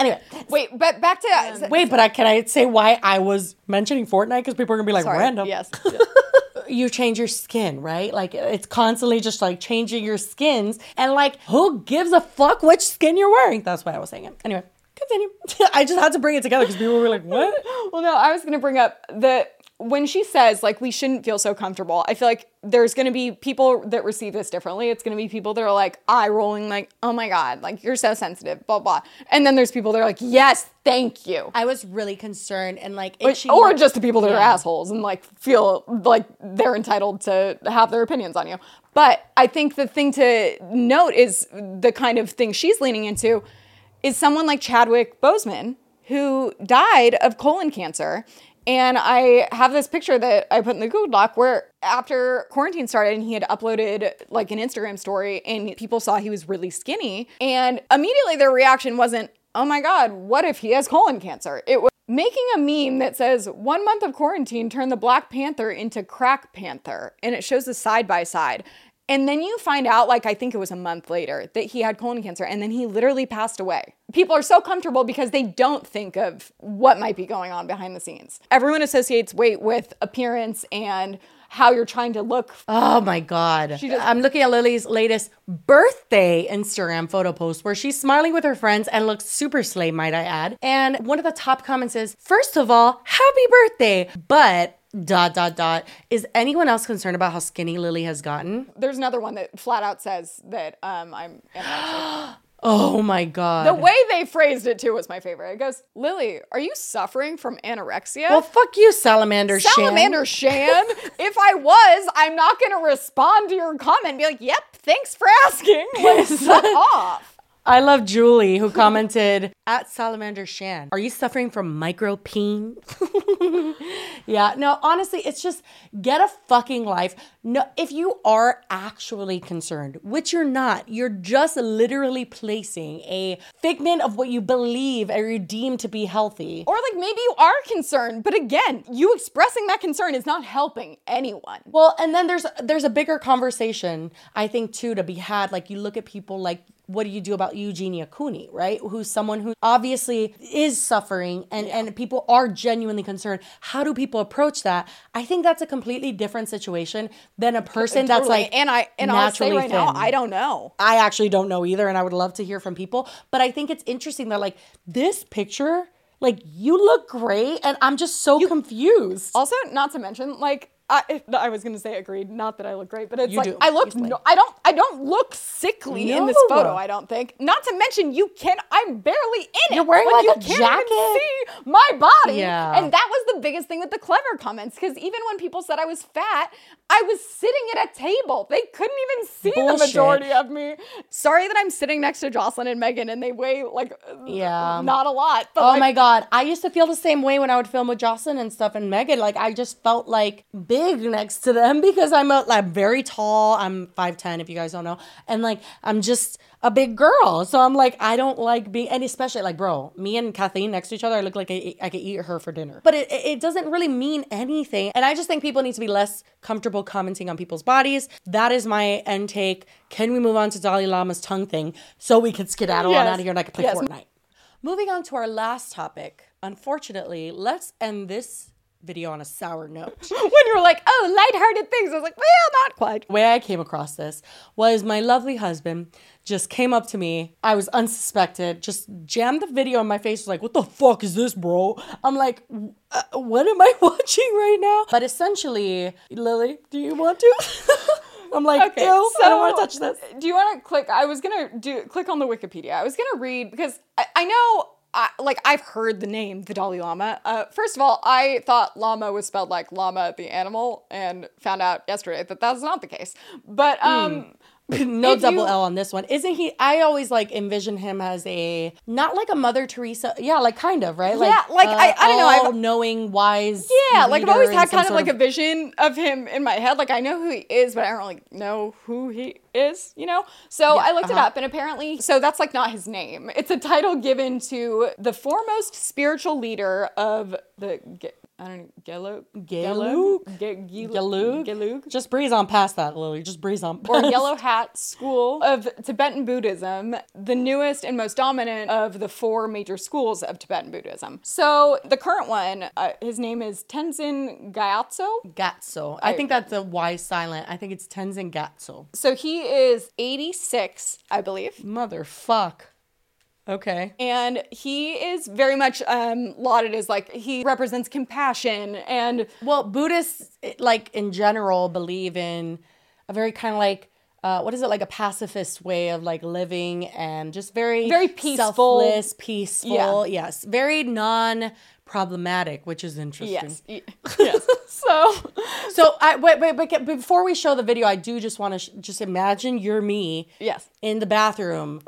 Anyway. Wait, but back to... Uh, wait, but I, can I say why I was mentioning Fortnite? Because people are going to be like, sorry, random. Yes. yes. You change your skin, right? Like, it's constantly just like changing your skins. And like, who gives a fuck which skin you're wearing? That's why I was saying it. Anyway. Continue. I just had to bring it together because people were like, what? Well, no, I was going to bring up the when she says, like, we shouldn't feel so comfortable. I feel like there's going to be people that receive this differently. It's going to be people that are like eye rolling, like, oh my God, like, you're so sensitive, blah, blah. And then there's people that are like, yes, thank you. I was really concerned and like, itchy, or, or just the people that yeah. are assholes and like feel like they're entitled to have their opinions on you. But I think the thing to note is the kind of thing she's leaning into is someone like Chadwick Boseman, who died of colon cancer. And I have this picture that I put in the Google Doc where after quarantine started and he had uploaded like an Instagram story and people saw he was really skinny. And immediately their reaction wasn't, oh my God, what if he has colon cancer? It was making a meme that says, one month of quarantine turned the Black Panther into Crack Panther. And it shows the side by side. And then you find out, like, I think it was a month later, that he had colon cancer, and then he literally passed away. People are so comfortable because they don't think of what might be going on behind the scenes. Everyone associates weight with appearance and how you're trying to look. Oh my God. She just- I'm looking at Lily's latest birthday Instagram photo post where she's smiling with her friends and looks super slay, might I add. And one of the top comments is, first of all, happy birthday, but... dot, dot, dot. Is anyone else concerned about how skinny Lily has gotten? There's another one that flat out says that um, I'm anorexic. Oh my God. The way they phrased it too was my favorite. It goes, Lily, are you suffering from anorexia? Well, fuck you, Salamander Shan. Salamander Shan. If I was, I'm not going to respond to your comment and be like, yep, thanks for asking. Like, shut off. I love Julie, who commented, at Salamander Shan, are you suffering from micropeen? Yeah, no, honestly, it's just get a fucking life. No, if you are actually concerned, which you're not, you're just literally placing a figment of what you believe or you deem to be healthy. Or like maybe you are concerned, but again, you expressing that concern is not helping anyone. Well, and then there's there's a bigger conversation, I think, too, to be had. Like you look at people like, what do you do about Eugenia Cooney, right? Who's someone who obviously is suffering and, yeah. and people are genuinely concerned. How do people approach that? I think that's a completely different situation than a person totally. that's like and I and naturally I'll say right thin. now, I don't know. I actually don't know either, and I would love to hear from people. But I think it's interesting that like this picture, like you look great, and I'm just so you, confused. Also, not to mention like, I, I was gonna say agreed. Not that I look great, but it's you like do. I look. No, I don't. I don't look sickly no. in this photo. I don't think. Not to mention you can. I'm barely in it. You're wearing like you a can't jacket. Even see my body. Yeah. And that was the biggest thing with the Clever comments, because even when people said I was fat, I was sitting at a table. They couldn't even see Bullshit. the majority of me. Sorry that I'm sitting next to Jocelyn and Megan, and they weigh like yeah. not a lot. But oh like, my god, I used to feel the same way when I would film with Jocelyn and stuff and Megan. Like I just felt like big big next to them because I'm a, like very tall. I'm five ten if you guys don't know. And like, I'm just a big girl. So I'm like, I don't like being, and especially like, bro, me and Kathleen next to each other, I look like I, I could eat her for dinner. But it, it doesn't really mean anything. And I just think people need to be less comfortable commenting on people's bodies. That is my end take. Can we move on to Dalai Lama's tongue thing so we could skedaddle yes. on out of here and I could play yes. Fortnite? Moving on to our last topic. Unfortunately, let's end this video on a sour note. When you were like, oh, lighthearted things. I was like, well, not quite. The way I came across this was my lovely husband just came up to me. I was unsuspected, just jammed the video in my face. Was like, what the fuck is this, bro? I'm like, uh, what am I watching right now? But essentially, Lily, do you want to? I'm like, okay, ew, so I don't want to touch this. Do you want to click? I was going to do click on the Wikipedia. I was going to read because I, I know I, like, I've heard the name, the Dalai Lama. Uh, first of all, I thought Lama was spelled like Llama the animal and found out yesterday that that's not the case. But, um... Mm. No double you... L on this one. Isn't he... I always, like, envision him as a... Not like a Mother Teresa. Yeah, like, kind of, right? Like, yeah, like, uh, I, I don't know. I've knowing, wise... Yeah, like, I've always had kind of, like, of... a vision of him in my head. Like, I know who he is, but I don't, like, know who he is, you know? So yeah, I looked uh-huh. it up, and apparently, so that's like not his name. It's a title given to the foremost spiritual leader of the, I don't know, Gelug? Gelug? Gelug? Gelug? Just breeze on past that, Lily. Just breeze on past. Or Yellow Hat School of Tibetan Buddhism, the newest and most dominant of the four major schools of Tibetan Buddhism. So the current one, uh, his name is Tenzin Gyatso. Gyatso. I, I think that's a Y silent. I think it's Tenzin Gyatso. So he is eighty-six, I believe. Motherfuck. Okay. And he is very much um, lauded as like he represents compassion and... Well, Buddhists like in general believe in a very kind of like, uh, what is it? Like a pacifist way of like living and just very... Very peaceful. Selfless, peaceful. Yeah. Yes. Very non... problematic, which is interesting. Yes. Yes. so, so I wait, wait, wait. Before we show the video, I do just want to sh- just imagine you're me. Yes. In the bathroom,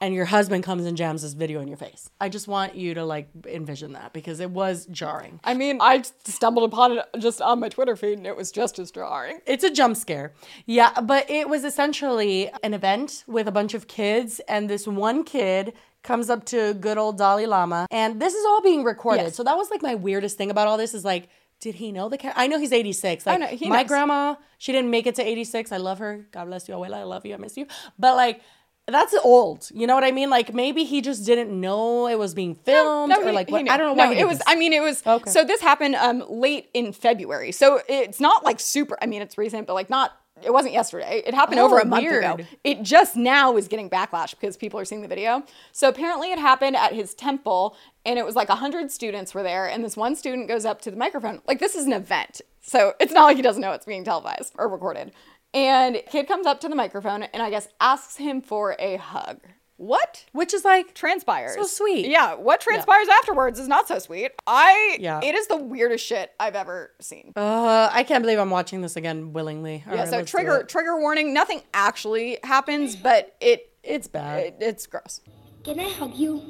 and your husband comes and jams this video in your face. I just want you to like envision that because it was jarring. I mean, I stumbled upon it just on my Twitter feed, and it was just as jarring. It's a jump scare. Yeah, but it was essentially an event with a bunch of kids, and this one kid comes up to good old Dalai Lama. And this is all being recorded. Yes. So that was like my weirdest thing about all this is like, did he know the cat? I know he's eighty-six. Like, I know, he my knows. grandma, she didn't make it to eighty-six. I love her. God bless you, Abuela. I love you. I miss you. But like, that's old. You know what I mean? Like maybe he just didn't know it was being filmed no, no, or he, like, what, I don't know no, why. It was, this. I mean, it was, okay. So this happened um, late in February. So it's not like super, I mean, it's recent, but like not, it wasn't yesterday. It happened oh, over a month weird. ago. It just now is getting backlash because people are seeing the video. So apparently it happened at his temple and it was like one hundred students were there and this one student goes up to the microphone. Like this is an event. So it's not like he doesn't know it's being televised or recorded. And kid comes up to the microphone and I guess asks him for a hug. What? Which is like transpires. So sweet. Yeah. What transpires yeah. afterwards is not so sweet. I, yeah. It is the weirdest shit I've ever seen. Uh, I can't believe I'm watching this again willingly. All yeah. Right, so trigger, trigger warning. Nothing actually happens, but it It's bad. It, it's gross. Can I hug you?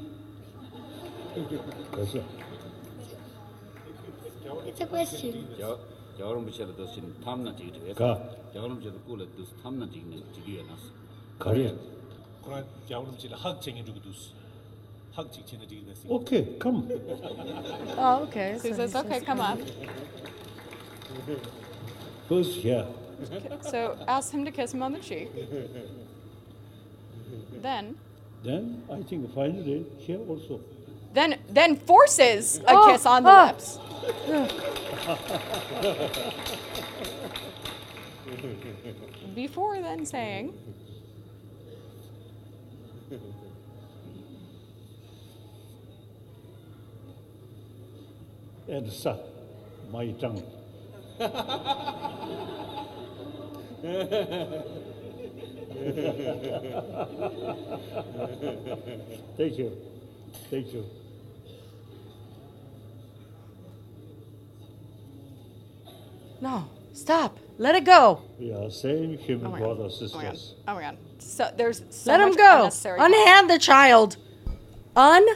It's a question. Okay, come. Oh, okay. So he says, okay, come up. Who's here? So ask him to kiss him on the cheek. Then? Then I think finally here also. Then then forces a oh, kiss on the oh. lips. Before then saying. And suck my tongue. Thank you. Thank you. No, stop. Let it go. We are same human oh brothers and sisters. Oh my god. Oh my god. So there's so Let much him go. Unnecessary. Unhand the child. Un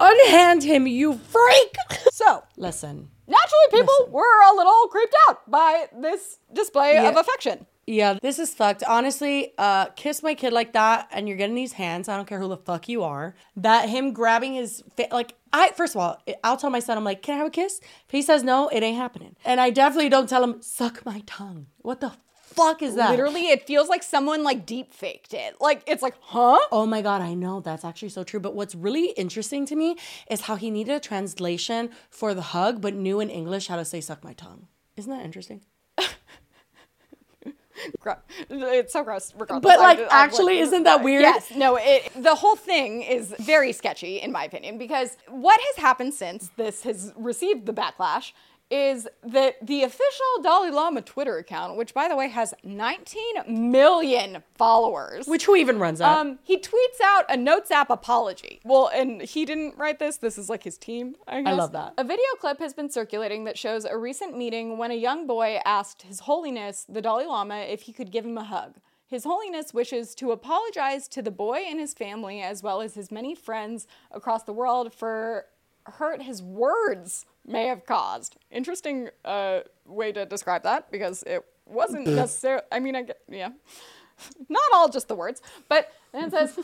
unhand him, you freak. So, listen. Naturally, people listen. were a little creeped out by this display yeah. of affection. Yeah, this is fucked. Honestly, uh, kiss my kid like that and you're getting these hands. I don't care who the fuck you are. That him grabbing his face, like, I, first of all, I'll tell my son, I'm like, can I have a kiss? If he says no, it ain't happening. And I definitely don't tell him, suck my tongue. What the fuck is that? Literally, it feels like someone like deep faked it. Like, it's like, huh? Oh my God, I know. That's actually so true. But what's really interesting to me is how he needed a translation for the hug, but knew in English how to say suck my tongue. Isn't that interesting? It's so gross, regardless. But like, I, I, actually, I, like, isn't that weird? Yes, no, it, the whole thing is very sketchy, in my opinion, because what has happened since this has received the backlash is that the official Dalai Lama Twitter account, which, by the way, has nineteen million followers. Which who even runs up? Um, he tweets out a Notes app apology. Well, and he didn't write this. This is like his team, I guess. I love that. A video clip has been circulating that shows a recent meeting when a young boy asked His Holiness, the Dalai Lama, if he could give him a hug. His Holiness wishes to apologize to the boy and his family, as well as his many friends across the world, for hurt his words may have caused. Interesting uh, way to describe that, because it wasn't necessarily, I mean, I get, yeah. Not all just the words, but then it says,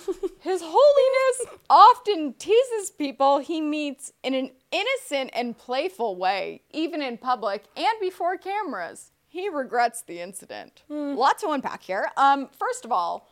His Holiness often teases people he meets in an innocent and playful way, even in public and before cameras. He regrets the incident. Mm. Lots to unpack here. Um, first of all,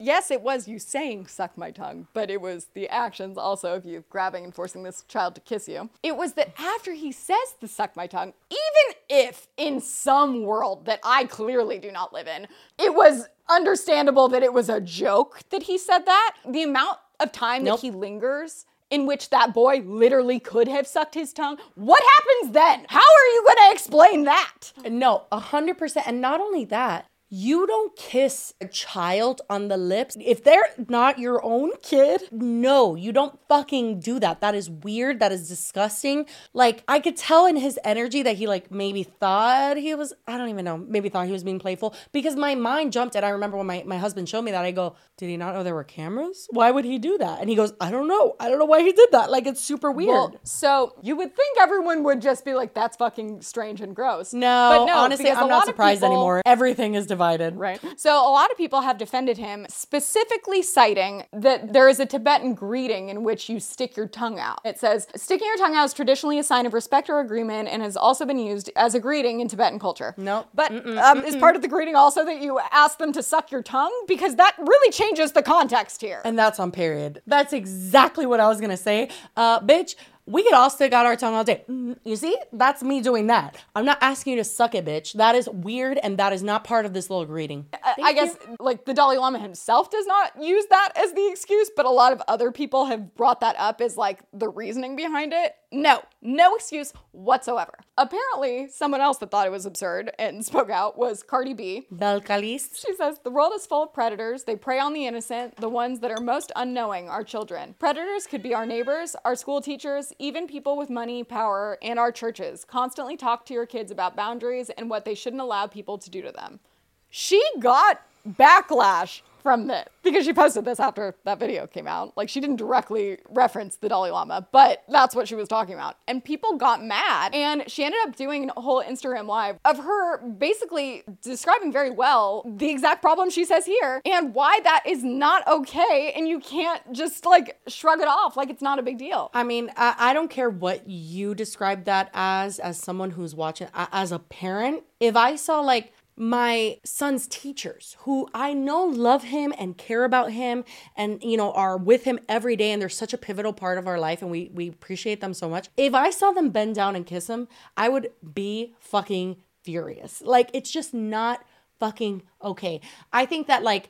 yes, it was you saying suck my tongue, but it was the actions also of you grabbing and forcing this child to kiss you. It was that after he says the suck my tongue, even if in some world that I clearly do not live in, it was understandable that it was a joke that he said that, the amount of time nope. that he lingers in which that boy literally could have sucked his tongue. What happens then? How are you gonna explain that? No, one hundred percent. And not only that, you don't kiss a child on the lips. If they're not your own kid, no, you don't fucking do that. That is weird. That is disgusting. Like, I could tell in his energy that he, like, maybe thought he was, I don't even know, maybe thought he was being playful, because my mind jumped. And I remember when my, my husband showed me that, I go, did he not know there were cameras? Why would he do that? And he goes, I don't know. I don't know why he did that. Like, it's super weird. Well, so you would think everyone would just be like, that's fucking strange and gross. No, but no, honestly, I'm not surprised people... anymore. Everything is divided. Divided. Right. So a lot of people have defended him, specifically citing that there is a Tibetan greeting in which you stick your tongue out. It says, sticking your tongue out is traditionally a sign of respect or agreement and has also been used as a greeting in Tibetan culture. No. Nope. But mm-mm, um, mm-mm. is part of the greeting also that you ask them to suck your tongue? Because that really changes the context here. And that's on period. That's exactly what I was going to say. Uh, bitch. We could all stick out our tongue all day. You see? That's me doing that. I'm not asking you to suck it, bitch. That is weird, and that is not part of this little greeting. I, I guess, like, the Dalai Lama himself does not use that as the excuse, but a lot of other people have brought that up as, like, the reasoning behind it. No. No excuse whatsoever. Apparently, someone else that thought it was absurd and spoke out was Cardi B. Bel Calis. She says, the world is full of predators. They prey on the innocent. The ones that are most unknowing are children. Predators could be our neighbors, our school teachers, even people with money, power, and our churches. Constantly talk to your kids about boundaries and what they shouldn't allow people to do to them. She got backlash from this, because she posted this after that video came out. Like, she didn't directly reference the Dalai Lama, but that's what she was talking about. And people got mad, and she ended up doing a whole Instagram live of her basically describing very well the exact problem she says here and why that is not okay, and you can't just like shrug it off like it's not a big deal. I mean, I, I don't care what you describe that as, as someone who's watching, as a parent. If I saw like my son's teachers who I know love him and care about him and, you know, are with him every day, and they're such a pivotal part of our life, and we, we appreciate them so much. If I saw them bend down and kiss him, I would be fucking furious. Like, it's just not fucking okay. I think that like,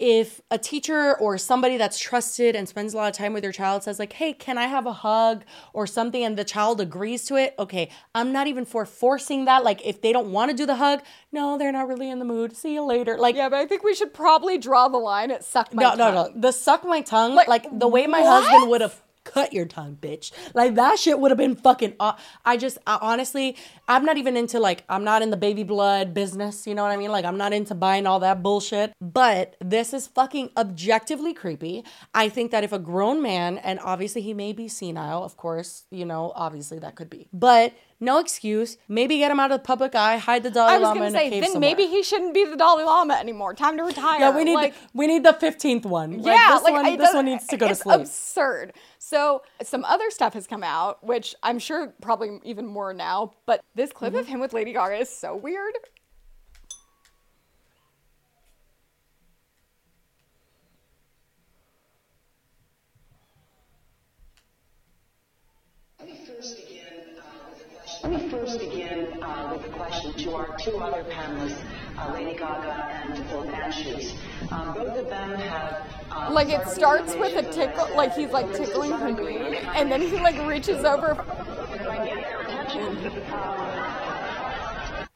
if a teacher or somebody that's trusted and spends a lot of time with your child says like, hey, can I have a hug or something, and the child agrees to it, okay, I'm not even for forcing that. Like, if they don't want to do the hug, no, they're not really in the mood, see you later. Like, yeah, but I think we should probably draw the line at suck my no, tongue. No, no, no. The suck my tongue, like, like the way my what? husband would have cut your tongue, bitch. Like, that shit would have been fucking off. I just, I, honestly, I'm not even into like, I'm not in the baby blood business. You know what I mean? Like, I'm not into buying all that bullshit. But this is fucking objectively creepy. I think that if a grown man, and obviously he may be senile, of course, you know, obviously that could be. But no excuse. Maybe get him out of the public eye. Hide the Dalai Lama in a cave somewhere. I was going to say, then maybe he shouldn't be the Dalai Lama anymore. Time to retire. Yeah, we need like, the, we need the fifteenth one. Yeah, like, this, like, one, this one needs to go to sleep. It's absurd. So some other stuff has come out, which I'm sure probably even more now. But this clip mm-hmm. of him with Lady Gaga is so weird. Let me first begin uh, with a question to our two other panelists, uh, Lady Gaga and Phil Manchus. Um, both of them have... Uh, like, it starts with a tickle, like he's, like, tickling him, and then he, like, reaches over...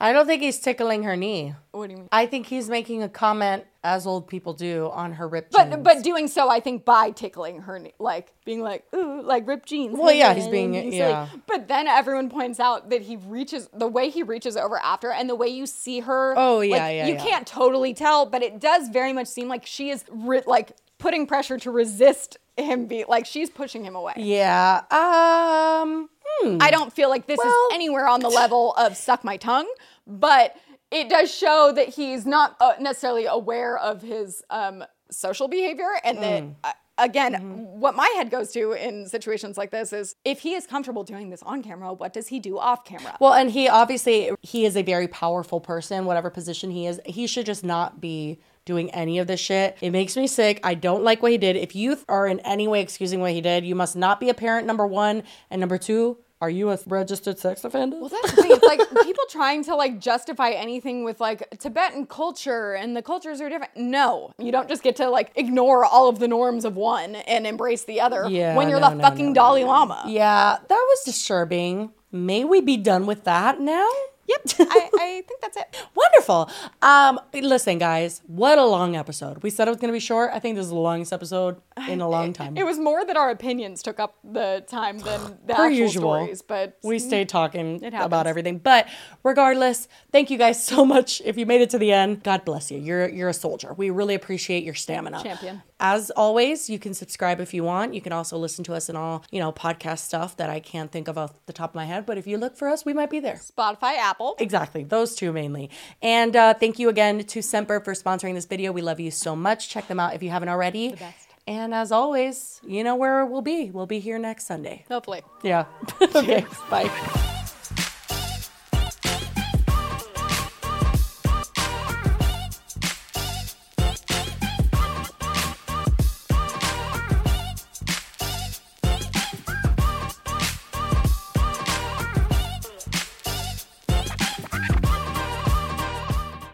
I don't think he's tickling her knee. What do you mean? I think he's making a comment, as old people do, on her ripped jeans. But but doing so, I think, by tickling her knee, like being like, ooh, like ripped jeans. Well, yeah, he's being, he's yeah. Like, but then everyone points out that he reaches, the way he reaches over after, and the way you see her. Oh, yeah, like, yeah, You yeah. can't totally tell, but it does very much seem like she is, ri- like, putting pressure to resist him, be like, she's pushing him away. Yeah, um... I don't feel like this well, is anywhere on the level of suck my tongue, but it does show that he's not uh, necessarily aware of his um, social behavior. And mm. that, uh, again, mm-hmm. what my head goes to in situations like this is, if he is comfortable doing this on camera, what does he do off camera? Well, and he obviously, he is a very powerful person, whatever position he is. He should just not be doing any of this shit. It makes me sick. I don't like what he did. If you are in any way excusing what he did, you must not be a parent, number one, and number two, are you a registered sex offender? Well, that's the thing. It's like people trying to like justify anything with like Tibetan culture and the cultures are different. No, you don't just get to like ignore all of the norms of one and embrace the other yeah, when you're no, the no, fucking no, Dalai no. Lama. Yeah, that was disturbing. May we be done with that now? Yep, I, I think that's it. Wonderful. Um, listen, guys, what a long episode. We said it was going to be short. I think this is the longest episode in a long time. It, it was more that our opinions took up the time than the actual usual. stories. But we stayed talking about everything. But regardless, thank you guys so much. If you made it to the end, God bless you. You're, you're a soldier. We really appreciate your stamina. Champion. As always, you can subscribe if you want. You can also listen to us in all, you know, podcast stuff that I can't think of off the top of my head. But if you look for us, we might be there. Spotify, Apple. Exactly. Those two mainly. And uh, thank you again to Scentbird for sponsoring this video. We love you so much. Check them out if you haven't already. The best. And as always, you know where we'll be. We'll be here next Sunday. Hopefully. Yeah. Okay. Bye.